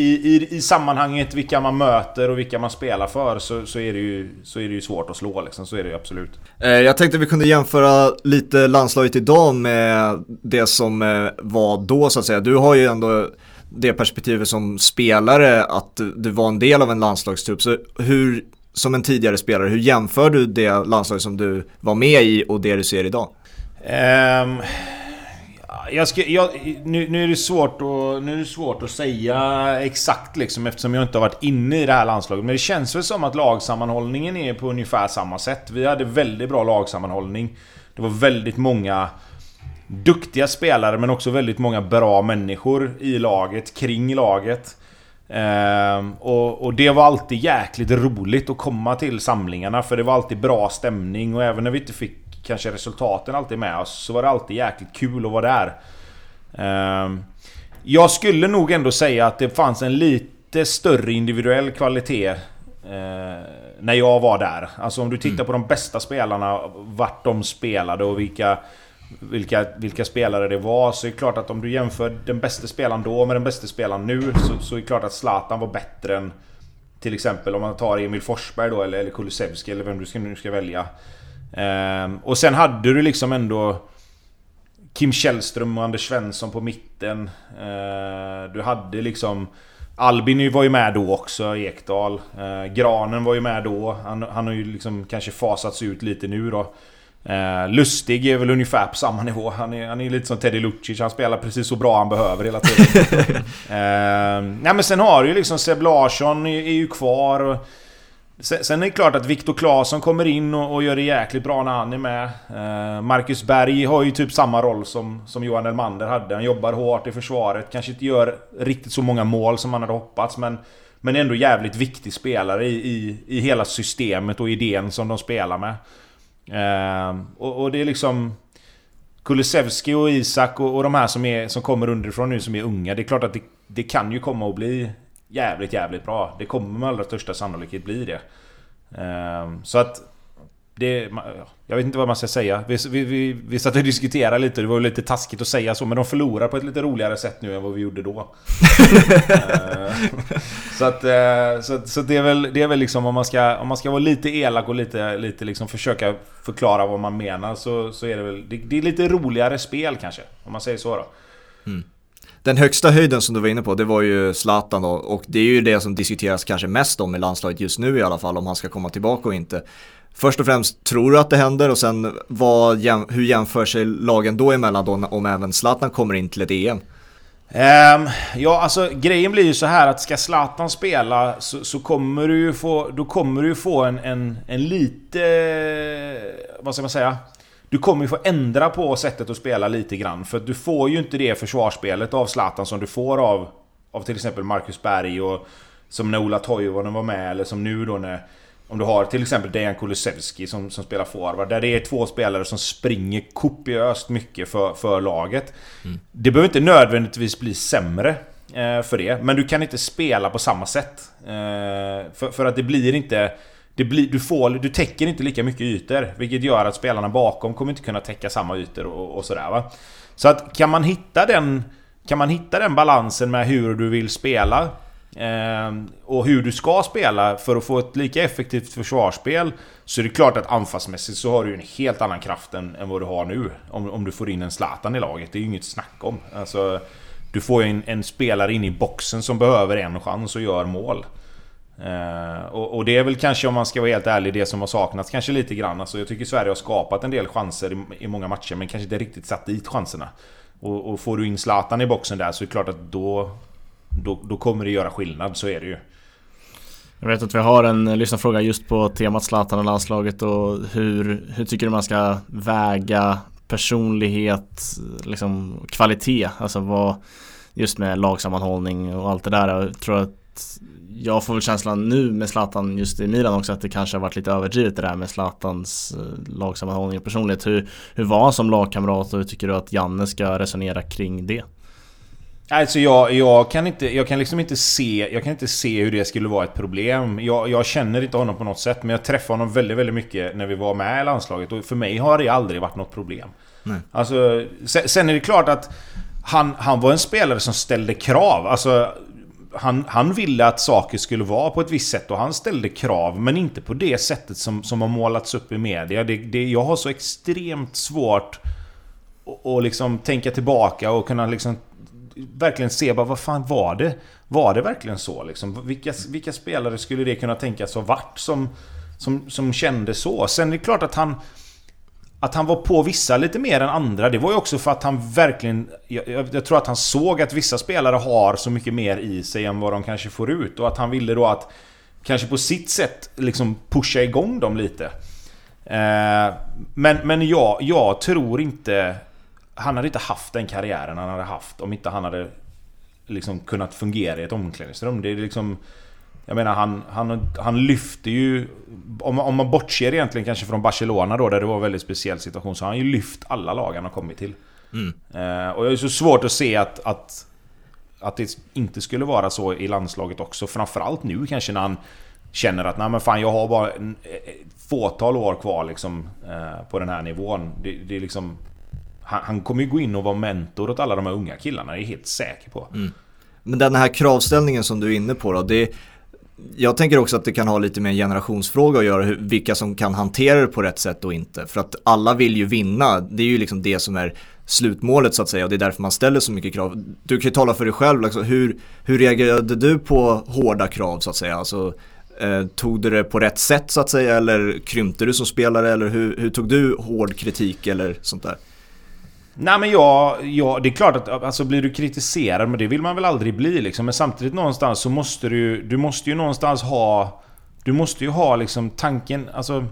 i, I sammanhanget vilka man möter och vilka man spelar för, så, så, är, det ju, så är det ju svårt att slå liksom. Så är det ju absolut. Jag tänkte vi kunde jämföra lite landslaget idag med det som var då, så att säga. Du har ju ändå det perspektivet som spelare att du var en del av en landslagstrupp. Så hur, som en tidigare spelare, hur jämför du det landslag som du var med i och det du ser idag? Um, jag ska, jag, nu, nu, är det svårt att, nu är det svårt att säga exakt liksom, eftersom jag inte har varit inne i det här landslaget. Men det känns väl som att lagsammanhållningen är på ungefär samma sätt. Vi hade väldigt bra lagsammanhållning. Det var väldigt många duktiga spelare, men också väldigt många bra människor i laget, kring laget. Um, och, och det var alltid jäkligt roligt att komma till samlingarna, för det var alltid bra stämning. Och även när vi inte fick kanske resultaten alltid med oss, så var det alltid jäkligt kul att vara där. Jag skulle nog ändå säga att det fanns en lite större individuell kvalitet när jag var där. Alltså om du tittar på de bästa spelarna, vart de spelade och vilka, vilka, vilka spelare det var, så är det klart att om du jämför den bästa spelaren då med den bästa spelaren nu, så, så är det klart att Zlatan var bättre än till exempel om man tar Emil Forsberg då, eller, eller Kulusevski, eller vem du ska, nu ska välja. Um, och sen hade du liksom ändå Kim Källström och Anders Svensson på mitten. uh, Du hade liksom Albin var ju med då också, Ekdal. uh, Granen var ju med då. Han, han har ju liksom kanske fasats ut lite nu då. uh, Lustig är väl ungefär på samma nivå. Han är, han är lite som Teddy Lucic. Han spelar precis så bra han behöver hela tiden. uh, Nej, men sen har du ju liksom Seb Larsson är, är ju kvar. Och sen är det klart att Viktor Claesson kommer in och, och gör det jäkligt bra när han är med. eh, Marcus Berg har ju typ samma roll som, som Johan Elmander hade. Han jobbar hårt i försvaret, kanske inte gör riktigt så många mål som han hade hoppats, men, men ändå jävligt viktig spelare i, i, i hela systemet och idén som de spelar med. eh, och, och det är liksom Kulusevski och Isak och, och de här som, är, som kommer underifrån nu, som är unga. Det är klart att det, det kan ju komma att bli jävligt, jävligt bra. Det kommer med allra största sannolikhet bli det. Så att det, jag vet inte vad man ska säga. Vi, vi, vi satt och diskuterade lite. Det var lite taskigt att säga så, men de förlorar på ett lite roligare sätt nu än vad vi gjorde då. Så att, så, så det är väl, det är väl liksom, om man ska, om man ska vara lite elak och lite, lite liksom försöka förklara vad man menar, så, så är det väl, det, det är lite roligare spel kanske, om man säger så då. Mm. Den högsta höjden som du var inne på, det var ju Zlatan då, och det är ju det som diskuteras kanske mest om i landslaget just nu i alla fall, om han ska komma tillbaka och inte. Först och främst, tror du att det händer? Och sen, vad, hur jämför sig lagen då emellan då, om även Zlatan kommer in till ett E M? Um, ja, alltså grejen blir ju så här att ska Zlatan spela, så, så kommer du ju få, då kommer du ju få en, en, en lite, vad ska man säga? Du kommer ju få ändra på sättet att spela lite grann, för att du får ju inte det försvarsspelet av Zlatan som du får av, av till exempel Marcus Berg och som när Ola Toivonen var med, eller som nu då när, om du har till exempel Dejan Kulusevski som, som spelar forward, där det är två spelare som springer kopiöst mycket för, för laget. Mm. Det behöver inte nödvändigtvis bli sämre eh, för det, men du kan inte spela på samma sätt. Eh, för, för att det blir inte... Det blir, du, får, du täcker inte lika mycket ytor, vilket gör att spelarna bakom kommer inte kunna täcka samma ytor och, och sådär va. Så att kan man hitta den, kan man hitta den balansen med hur du vill spela eh, och hur du ska spela för att få ett lika effektivt försvarsspel, så är det klart att anfallsmässigt så har du en helt annan kraft än, än vad du har nu om, om du får in en Zlatan i laget. Det är ju inget snack om. Alltså, du får ju en, en spelare in i boxen som behöver en chans och gör mål. Uh, och, och det är väl kanske, om man ska vara helt ärlig, det som har saknats kanske lite grann. Alltså, jag tycker Sverige har skapat en del chanser i, i många matcher, men kanske inte riktigt satt dit chanserna. Och, och får du in Zlatan i boxen där, så är det klart att då, då, då kommer det göra skillnad, så är det ju. Jag vet att vi har en lyssnarfråga just på temat Zlatan och landslaget, och hur, hur tycker du man ska väga personlighet, liksom kvalitet, alltså vad, just med lagsammanhållning och allt det där. Jag tror att jag får väl känslan nu med Zlatan just i Milan också, att det kanske har varit lite överdrivet det där med Zlatans lagsammanhållning och personlighet. Hur, hur var han som lagkamrat, och hur tycker du att Janne ska resonera kring det? Alltså jag, jag kan inte, jag kan liksom inte se, jag kan inte se hur det skulle vara ett problem. Jag, jag känner inte honom på något sätt, men jag träffade honom väldigt, väldigt mycket när vi var med i landslaget, och för mig har det aldrig varit något problem. Nej. Alltså, sen, sen är det klart att han, han var en spelare som ställde krav. Alltså Han, han ville att saker skulle vara på ett visst sätt, och han ställde krav, men inte på det sättet som, som har målats upp i media. Det, det, jag har så extremt svårt att, att liksom tänka tillbaka och kunna liksom verkligen se bara, vad fan var det? Var det verkligen så? Liksom? Vilka, vilka spelare skulle det kunna tänkas ha varit som, som, som kände så? Sen är det klart att han... Att han var på vissa lite mer än andra, det var ju också för att han verkligen... Jag, jag, jag tror att han såg att vissa spelare har så mycket mer i sig än vad de kanske får ut. Och att han ville då att kanske på sitt sätt liksom pusha igång dem lite. Eh, men men jag, jag tror inte... Han hade inte haft den karriären han hade haft om inte han hade liksom kunnat fungera i ett omklädningsrum. Det är liksom... Jag menar, han, han, han lyfte ju, om, om man bortser egentligen kanske från Barcelona då, där det var en väldigt speciell situation, så har han ju lyft alla lagarna han kommit till. Mm. Eh, och det är så svårt att se att, att, att det inte skulle vara så i landslaget också. Framförallt nu kanske, när han känner att nej men fan, jag har bara en, ett fåtal år kvar liksom, eh, på den här nivån. Det, det är liksom, han, han kommer ju gå in och vara mentor åt alla de här unga killarna, jag är helt säker på. Mm. Men den här kravställningen som du är inne på då, det... Jag tänker också att det kan ha lite med en generationsfråga att göra, hur, vilka som kan hantera det på rätt sätt och inte. För att alla vill ju vinna, det är ju liksom det som är slutmålet så att säga, och det är därför man ställer så mycket krav. Du kan ju tala för dig själv, liksom, hur, hur reagerade du på hårda krav så att säga? Alltså, eh, tog du det på rätt sätt så att säga, eller krympte du som spelare, eller hur, hur tog du hård kritik eller sånt där? Nej men jag, jag, det är klart att alltså, blir du kritiserad, men det vill man väl aldrig bli liksom. Men samtidigt någonstans så måste du du måste ju någonstans ha du måste ju ha liksom tanken, alltså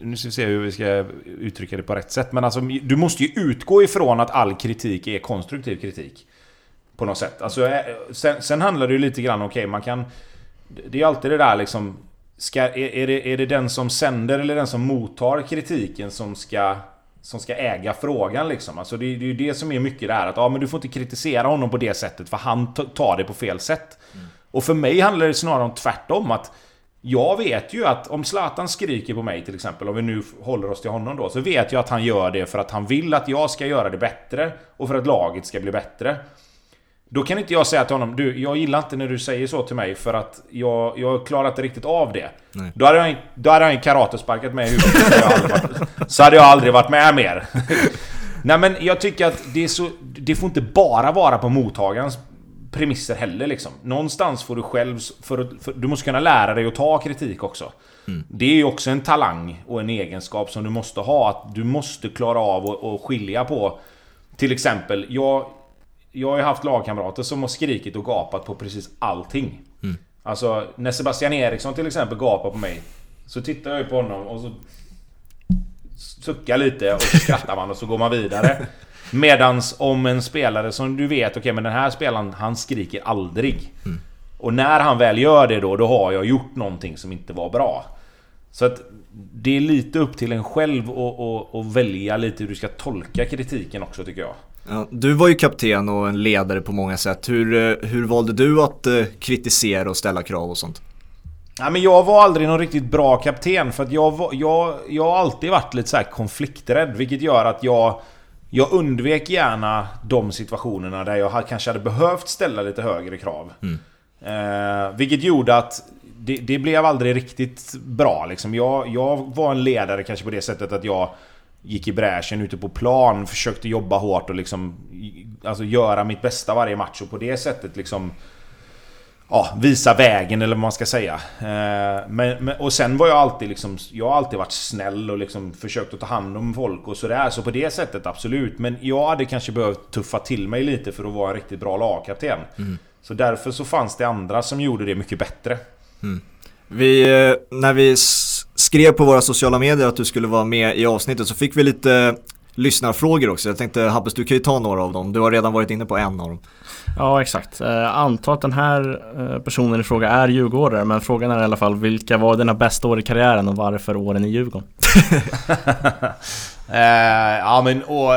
nu ska vi se hur vi ska uttrycka det på rätt sätt, men alltså du måste ju utgå ifrån att all kritik är konstruktiv kritik på något sätt. Alltså sen, sen handlar det ju lite grann, okej, okay, man kan, det är alltid det där liksom, ska, är, är det är det den som sänder eller den som mottar kritiken som ska som ska äga frågan liksom. Alltså det är ju det som är mycket där, att ja, men du får inte kritisera honom på det sättet, för han tar det på fel sätt. Mm. Och för mig handlar det snarare om tvärtom, att jag vet ju att om Zlatan skriker på mig till exempel, om vi nu håller oss till honom då, så vet jag att han gör det för att han vill att jag ska göra det bättre och för att laget ska bli bättre. Då kan inte jag säga till honom, du, jag gillar inte när du säger så till mig, för att jag, jag klarar inte riktigt av det. Nej. Då hade han, då hade han karatesparkat mig i huvudet, så hade, varit, så hade jag aldrig varit med mer. Nej men jag tycker att det, är så, det får inte bara vara på mottagarens premisser heller liksom. Någonstans får du själv, för, för, du måste kunna lära dig att ta kritik också. Mm. Det är ju också en talang och en egenskap som du måste ha, att du måste klara av och, och skilja på. Till exempel, jag... Jag har ju haft lagkamrater som har skrikit och gapat på precis allting. Mm. Alltså när Sebastian Eriksson till exempel gapar på mig, så tittar jag ju på honom och så suckar lite och så skrattar man och så går man vidare. Medans om en spelare som du vet, okej, okay, men den här spelaren, han skriker aldrig. Mm. Och när han väl gör det då, då har jag gjort någonting som inte var bra. Så att det är lite upp till en själv och, och, och välja lite hur du ska tolka kritiken också, tycker jag. Ja, du var ju kapten och en ledare på många sätt. Hur, hur valde du att kritisera och ställa krav och sånt? Ja, men jag var aldrig någon riktigt bra kapten, för att jag, var, jag, jag har alltid varit lite så här konflikträdd, vilket gör att jag, jag undvek gärna de situationerna där jag kanske hade behövt ställa lite högre krav. Mm. Eh, vilket gjorde att det, det blev aldrig riktigt bra. Liksom. Jag, jag var en ledare kanske på det sättet att jag gick i bräschen ute på plan, försökte jobba hårt och liksom, alltså göra mitt bästa varje match, och på det sättet liksom, ja, visa vägen, eller vad man ska säga. Eh, men, men, och sen var jag alltid liksom, jag har alltid varit snäll och liksom försökt att ta hand om folk och sådär, så på det sättet absolut. Men jag hade kanske behövt tuffa till mig lite för att vara en riktigt bra lagkapten. Mm. Så därför så fanns det andra som gjorde det mycket bättre. Mm. Vi, när vi skrev på våra sociala medier att du skulle vara med i avsnittet, så fick vi lite lyssnarfrågor också. Jag tänkte, Hampus, du kan ju ta några av dem. Du har redan varit inne på en av dem. Ja, exakt. Eh, antar att den här personen i fråga är djurgårdare, men frågan är i alla fall, vilka var dina bästa år i karriären och varför åren i Djurgården? eh, ja, men å,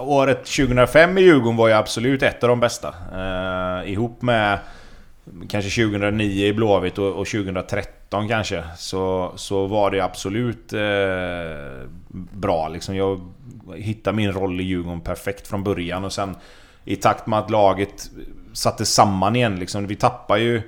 året tjugohundrafem i Djurgården var ju absolut ett av de bästa. Eh, ihop med kanske tjugohundranio i Blåvitt och, och tjugotretton kanske, så, så var det absolut eh, bra. Liksom, jag hittade min roll i Djurgården perfekt från början, och sen i takt med att laget satte samman igen. Liksom, vi tappar ju,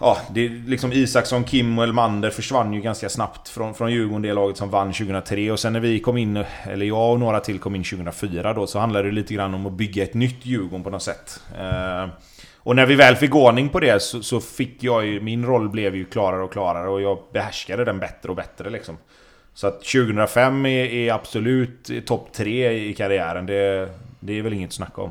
ja, det liksom Isaksson, Kim och Elmander försvann ju ganska snabbt från, från Djurgården, det laget som vann tjugohundratre. Och sen när vi kom in, eller jag och några till kom in tjugohundrafyra då, så handlade det lite grann om att bygga ett nytt Djurgården på något sätt. Eh, Och när vi väl fick ordning på det, så, så fick jag ju, min roll blev ju klarare och klarare, och jag behärskade den bättre och bättre liksom. Så att tjugohundrafem är, är absolut topp tre i karriären, det, det är väl inget att snacka om.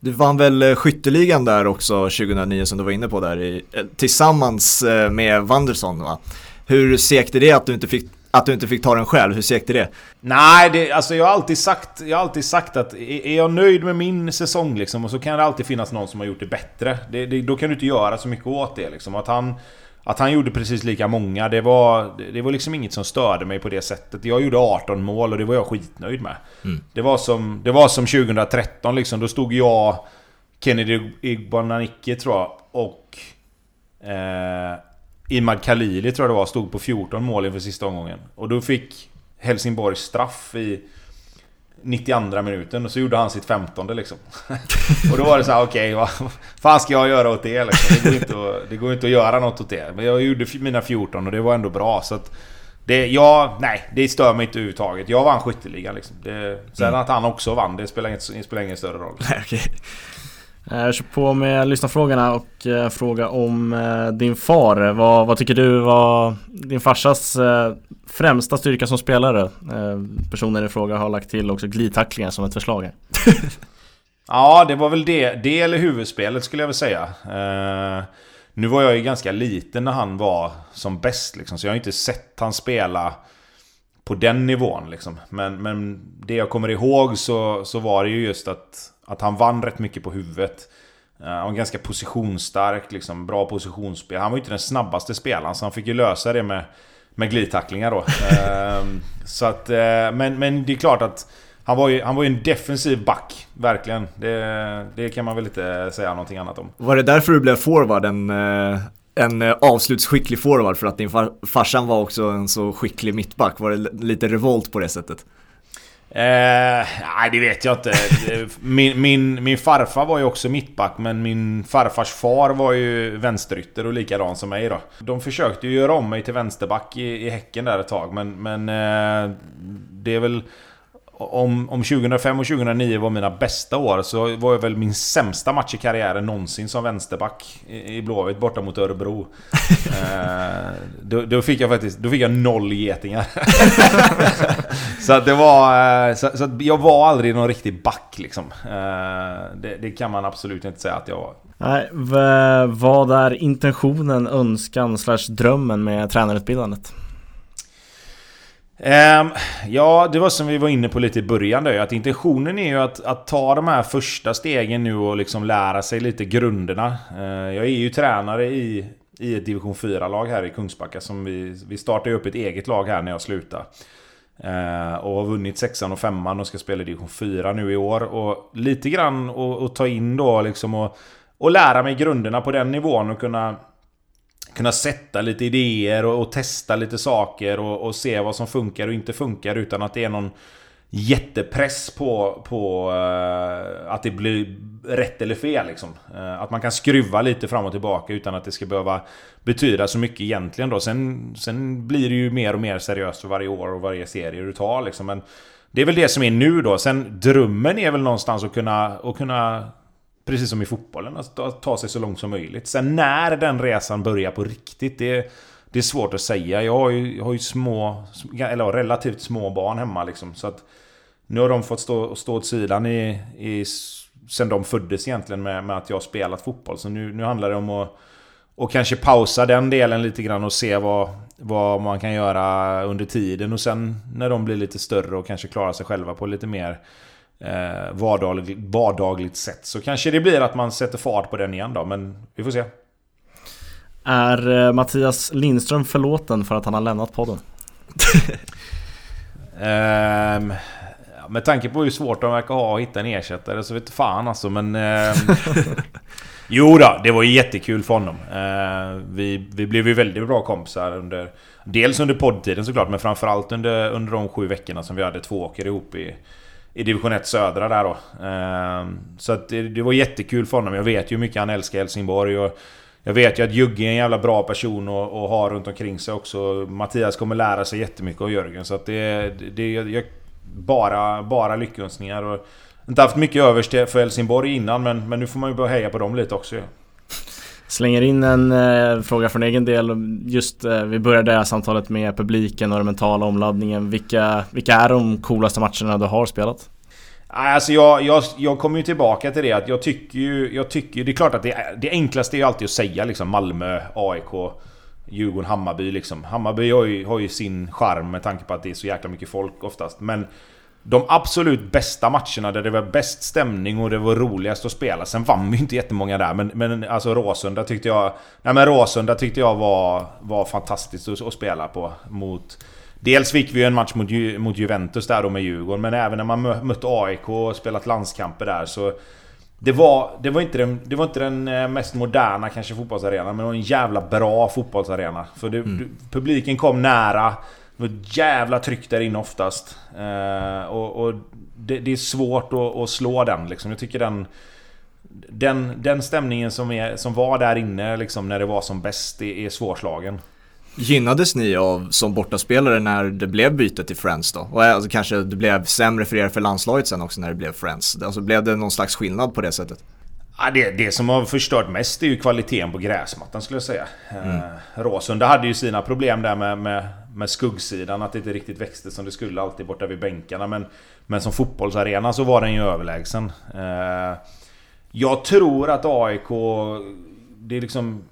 Du vann väl skytteligan där också tjugohundranio, som du var inne på där, i, tillsammans med Wanderson, va? Hur sekte det att du inte fick Att du inte fick ta den själv, hur säkert är det? Nej, det, alltså jag har alltid sagt, jag har alltid sagt att är jag nöjd med min säsong liksom, och så kan det alltid finnas någon som har gjort det bättre. Det, det, då kan du inte göra så mycket åt det liksom. Att han, att han gjorde precis lika många, det var, det var liksom inget som störde mig på det sättet. Jag gjorde arton mål och det var jag skitnöjd med. Mm. Det var som, det var som tjugotretton liksom, då stod jag, Kennedy Igbonanicke tror jag, och... Eh, Imad Khalili tror jag det var, stod på fjorton mål inför sista omgången. Och då fick Helsingborg straff i nittioandra minuten, och så gjorde han sitt femtonde liksom. Och då var det så här, okej, okay, vad fan ska jag göra åt det liksom? Det går inte att, det går inte att göra något åt det. Men jag gjorde mina fjorton och det var ändå bra. Så att det, jag, nej, det stör mig inte överhuvudtaget. Jag vann skytteligan liksom. Det, sen mm. att han också vann, det spelar ingen, det spelar ingen större roll. Nej, okej. Okay. Jag kör på med lyssnarfrågorna och eh, fråga om eh, din far. Vad, vad tycker du var din farsas eh, främsta styrka som spelare? Eh, personen i fråga har lagt till också glidtacklingar som ett förslag. Ja, det var väl det. Det eller huvudspelet skulle jag väl säga. Eh, nu var jag ju ganska liten när han var som bäst, liksom, så jag har inte sett han spela på den nivån. Liksom. Men, men det jag kommer ihåg så, så var det ju just att Att han vann rätt mycket på huvudet. Uh, han var ganska positionsstark, liksom, bra positionsspel. Han var ju inte den snabbaste spelaren, så han fick ju lösa det med, med glidtacklingar då. Uh, så att, uh, men, men det är klart att han var ju, han var ju en defensiv back, verkligen. Det, det kan man väl inte säga någonting annat om. Var det därför du blev forward, en, en avslutsskicklig forward? För att din far, farsan var också en så skicklig mittback. Var det lite revolt på det sättet? Eh, nej, det vet jag inte. Min, min, min farfar var ju också mittback, men min farfars far var ju vänsterytter och likadan som mig då. De försökte ju göra om mig till vänsterback i, i Häcken där ett tag, men, men eh, det är väl om, om tjugohundrafem och tjugohundranio var mina bästa år, så var jag väl min sämsta match i karriären någonsin som vänsterback i, i Blåvitt borta mot Örebro. eh, då, då fick jag faktiskt då fick jag noll getingar. Så att det var så, så att jag var aldrig någon riktig back liksom. Eh, det, det kan man absolut inte säga att jag var. Nej, vad är intentionen, önskan slash drömmen med tränarutbildandet? Um, ja, det var som vi var inne på lite i början där, att intentionen är ju att, att ta de här första stegen nu och liksom lära sig lite grunderna. Uh, jag är ju tränare i, i ett division fyra-lag här i Kungsbacka, som vi, vi startade upp ett eget lag här när jag slutade. Uh, och har vunnit sexan och femman och ska spela i division fyra nu i år. Och lite grann och, och ta in då liksom och, och lära mig grunderna på den nivån och kunna... kunna sätta lite idéer och, och testa lite saker och, och se vad som funkar och inte funkar, utan att det är någon jättepress på, på uh, att det blir rätt eller fel liksom. Uh, att man kan skruva lite fram och tillbaka utan att det ska behöva betyda så mycket egentligen då. Sen, sen blir det ju mer och mer seriöst för varje år och varje serie du tar liksom. Men det är väl det som är nu då. Sen drömmen är väl någonstans att kunna, att kunna precis som i fotbollen, att ta sig så långt som möjligt. Sen när den resan börjar på riktigt, det, det är svårt att säga. Jag har ju, jag har ju små, eller relativt små barn hemma liksom, så att nu har de fått stå, stå åt sidan i, i, sen de föddes egentligen med, med att jag har spelat fotboll. Så nu, nu handlar det om att och kanske pausa den delen lite grann och se vad, vad man kan göra under tiden. Och sen när de blir lite större och kanske klarar sig själva på lite mer Eh, vardagligt, vardagligt sätt, så kanske det blir att man sätter fart på den igen då, men vi får se. Är eh, Mattias Lindström förlåten för att han har lämnat podden? eh, med tanke på hur svårt de verkar ha att hitta en ersättare, så vet fan alltså, men eh, jo då, det var ju jättekul för honom. eh, vi, vi blev ju väldigt bra kompisar under, dels under poddtiden såklart, men framförallt under, under de sju veckorna som vi hade två åker ihop i i division ett södra där då. Så att det, det var jättekul för honom. Jag vet ju hur mycket han älskar Helsingborg, och jag vet ju att Jugge är en jävla bra person och, och har runt omkring sig också. Mattias kommer lära sig jättemycket av Jörgen, så att det, det jag, bara, bara lyckönskningar. Och inte haft mycket övers för Helsingborg innan, men, men nu får man ju börja heja på dem lite också. Slänger in en eh, fråga från egen del. Just eh, vi började det här samtalet med publiken och den mentala omladdningen. Vilka, vilka är de coolaste matcherna du har spelat? Alltså jag, jag, jag kommer ju tillbaka till det, att jag tycker ju, jag tycker, det är klart att det, det enklaste är ju alltid att säga liksom Malmö, A I K, Djurgården, Hammarby liksom. Hammarby har ju, har ju sin charm med tanke på att det är så jäkla mycket folk oftast. Men de absolut bästa matcherna, där det var bäst stämning och det var roligast att spela. Sen vann vi inte jättemånga där, men, men alltså Råsunda tyckte jag nej men Råsunda tyckte jag var, var fantastiskt att, att spela på. Mot, dels fick vi ju en match mot, mot Juventus där då med Djurgården, men även när man mötte A I K och spelat landskamper där, så det var, det var inte den, det var inte den mest moderna kanske fotbollsarenan, men det var en jävla bra fotbollsarena. För det, mm. publiken kom nära. Det var jävla tryck där inne oftast. Eh, och och det, det är svårt att, att slå den liksom. Jag tycker den, den, den stämningen som, är, som var där inne liksom, när det var som bäst, är, är svårslagen. Gynnades ni av som bortaspelare när det blev bytet till Friends då? Och alltså, kanske det blev sämre för er för landslaget sen också när det blev Friends. Alltså, blev det någon slags skillnad på det sättet? Ja, det, det som har förstört mest är ju kvaliteten på gräsmattan skulle jag säga. Mm. Råsunda hade ju sina problem där med, med, med skuggsidan, att det inte riktigt växte som det skulle alltid borta vid bänkarna. Men, men som fotbollsarena så var den ju överlägsen. Jag tror att A I K, det är liksom...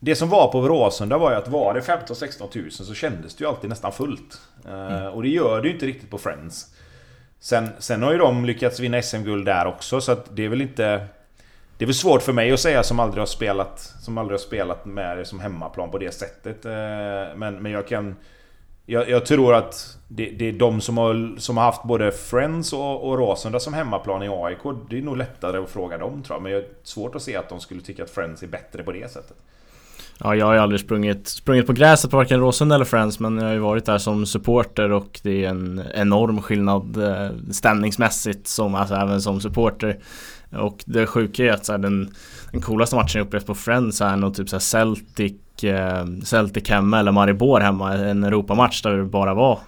Det som var på Råsunda var ju att var det femton sexton tusen så kändes det ju alltid nästan fullt. Mm. Och det gör det ju inte riktigt på Friends. Sen, sen har ju de lyckats vinna S M-guld där också, så att det är väl inte... Det är väl svårt för mig att säga som aldrig har spelat, som aldrig har spelat med det som hemmaplan på det sättet. Men, men jag kan... Jag, jag tror att det, det är de som har, som har haft både Friends och, och Råsunda som hemmaplan i A I K. Det är nog lättare att fråga dem, tror jag. Men det är svårt att se att de skulle tycka att Friends är bättre på det sättet. Ja, jag har ju aldrig sprungit, sprungit på gräset på varken Råsunda eller Friends, men jag har ju varit där som supporter, och det är en enorm skillnad stämningsmässigt, som, alltså, även som supporter. Och det sjuka är att så här, den, den coolaste matchen jag upplevt på Friends är någon typ så här Celtic, eh, Celtic hemma eller Maribor hemma, en Europamatch där det bara var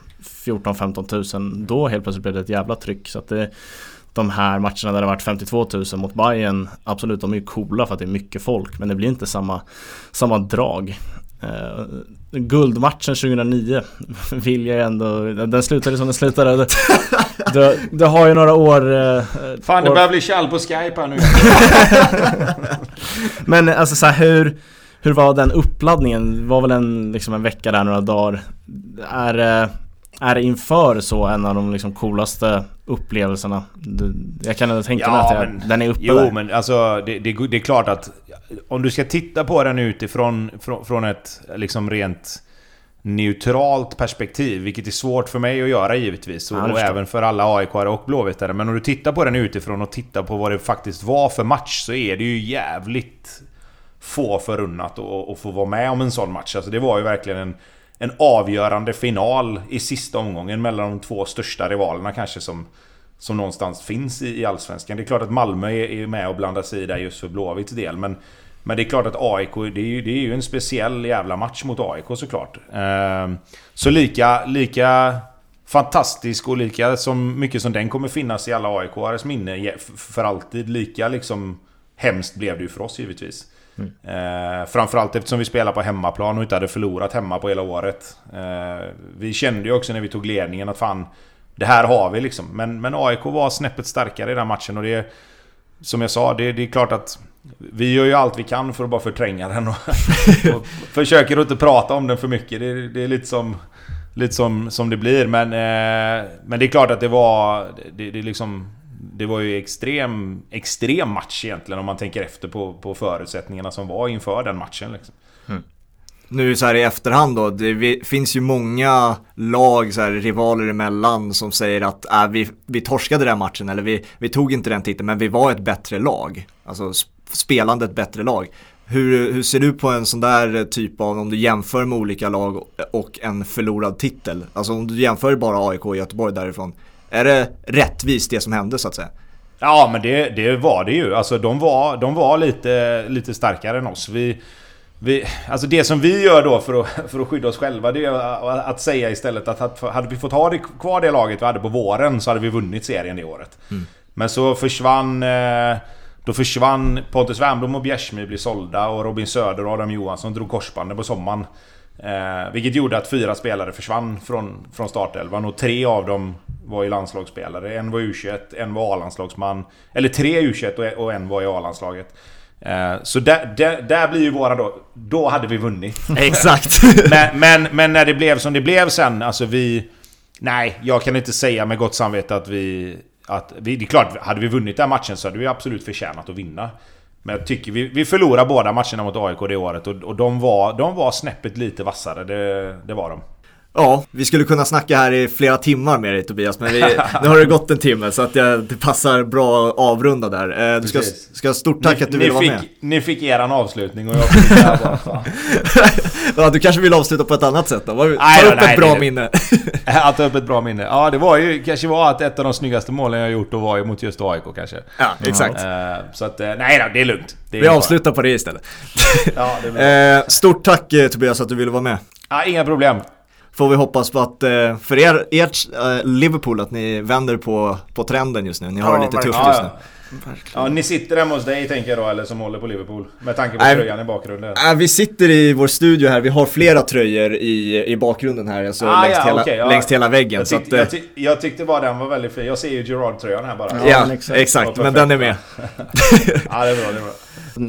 fjorton femton tusen. Då helt plötsligt blev det ett jävla tryck. Så att det, de här matcherna där det varit femtiotvå tusen mot Bayern, absolut, de är ju coola för att det är mycket folk, men det blir inte samma, samma drag. Uh, guldmatchen tjugohundranio vill jag ändå, den slutade som den slutade. Det, det har ju några år uh, Fan, år. Det börjar bli kall på Skype här nu. Men alltså så här, hur, hur var den uppladdningen? Det var väl en, liksom en vecka där, några dagar. Är, är inför så en av de liksom coolaste upplevelserna. Jag kan inte tänka mig ja, att jag, men, den är uppe jo, där. Men alltså, det, det, det är klart att om du ska titta på den utifrån från, från ett liksom rent neutralt perspektiv, vilket är svårt för mig att göra givetvis, och, ja, och även för alla AIKare och blåvittare, men om du tittar på den utifrån och tittar på vad det faktiskt var för match, så är det ju jävligt få förunnat och, och få vara med om en sån match. Alltså det var ju verkligen en, en avgörande final i sista omgången mellan de två största rivalerna kanske som, som någonstans finns i, i Allsvenskan. Det är klart att Malmö är, är med och blandar sig i där just för Blåvitts del, men Men det är klart att A I K, det är ju, det är ju en speciell jävla match mot A I K såklart. Eh, så lika, lika fantastisk och lika som mycket som den kommer finnas i alla A I K-ares minne för alltid, lika liksom hemskt blev det ju för oss givetvis. Mm. Eh, framförallt eftersom vi spelar på hemmaplan och inte hade förlorat hemma på hela året. Eh, vi kände ju också när vi tog ledningen att fan, det här har vi liksom. Men, men A I K var snäppet starkare i den matchen, och det, som jag sa, det, det är klart att vi gör ju allt vi kan för att bara förtränga den och, och försöker att inte prata om den för mycket. Det, det är lite som lite som som det blir, men eh, men det är klart att det var det, det liksom det var ju extrem extrem match egentligen om man tänker efter på på förutsättningarna som var inför den matchen liksom. Mm. Nu så här i efterhand då, det finns ju många lag så här, rivaler emellan som säger att äh, vi vi torskade den matchen, eller vi vi tog inte den titeln, men vi var ett bättre lag. Alltså spelande ett bättre lag. Hur, hur ser du på en sån där typ av, om du jämför med olika lag och en förlorad titel? Alltså om du jämför bara A I K och Göteborg därifrån, är det rättvist det som hände så att säga? Ja, men det, det var det ju. Alltså de var, de var lite, lite starkare än oss. Vi, vi, alltså det som vi gör då för att, för att skydda oss själva, det är att säga istället att hade vi fått ha det kvar det laget vi hade på våren, så hade vi vunnit serien det året. Mm. Men så försvann... Eh, Då försvann Pontus Wernbloom och Bjärsmyr blev sålda, och Robin Söder och Adam Johansson drog korsbandet på sommaren. Eh, vilket gjorde att fyra spelare försvann från, från startelvan, och tre av dem var ju landslagsspelare. En var U tjugoett, en var A-landslagsman, eller tre U tjugoett och en var i A-landslaget. Eh, så där, där, där blir ju våra då, då hade vi vunnit. Exakt. men, men, men när det blev som det blev sen, alltså vi, nej, jag kan inte säga med gott samvete att vi... Att vi, det är klart, hade vi vunnit den matchen så hade vi absolut förtjänat att vinna. Men jag tycker vi, vi förlorade båda matcherna mot A I K det året, och, och de, var, de var snäppet lite vassare, det, det var de. Ja, vi skulle kunna snacka här i flera timmar med dig Tobias, men vi, nu har det gått en timme så att jag, det passar bra att avrunda där. Eh, du ska, ska stort tack ni, att du ville vara med. Ni fick eran avslutning och jag fick det här bara. Ja, du kanske vill avsluta på ett annat sätt då? Var, nej, tar då, upp nej, ett bra det, minne. Att ta upp ett bra minne. Ja, det var ju, kanske var att ett av de snyggaste målen jag gjort då var ju mot just A I K kanske. Ja, exakt. Mm. Eh, så att, nej då, det är lugnt. Det är vi avslutar på det istället. Ja, det eh, stort tack Tobias att du ville vara med. Ja, inga problem. Får vi hoppas på att för er, ert Liverpool att ni vänder på, på trenden just nu. Ni har ja, det lite verkligen. tufft just nu. Ja, ja, ni sitter hemma hos dig tänker jag då, eller som håller på Liverpool med tanke på äh, tröjan i bakgrunden. Äh, vi sitter i vår studio här. Vi har flera tröjor i, i bakgrunden här, alltså ah, längst, ja, hela, okay, ja. längst hela väggen. Jag, tyck, så att, jag, tyck, jag tyckte bara den var väldigt fin. Jag ser ju Gerard-tröjan här bara. Ja, ja exakt, exakt men den är med. Ja, det är bra, det är bra.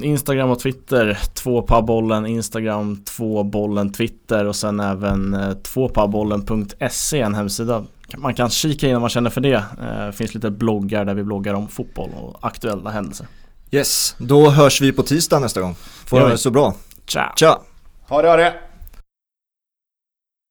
Instagram och Twitter, tvåpabollen Instagram, tvåbollen Twitter, och sen även tvåpabollen punkt se, en hemsida man kan kika in om man känner för det. Det finns lite bloggar där vi bloggar om fotboll och aktuella händelser. Yes, då hörs vi på tisdag nästa gång. Får ha det så bra. Ciao. Ciao. Ha det, ha det.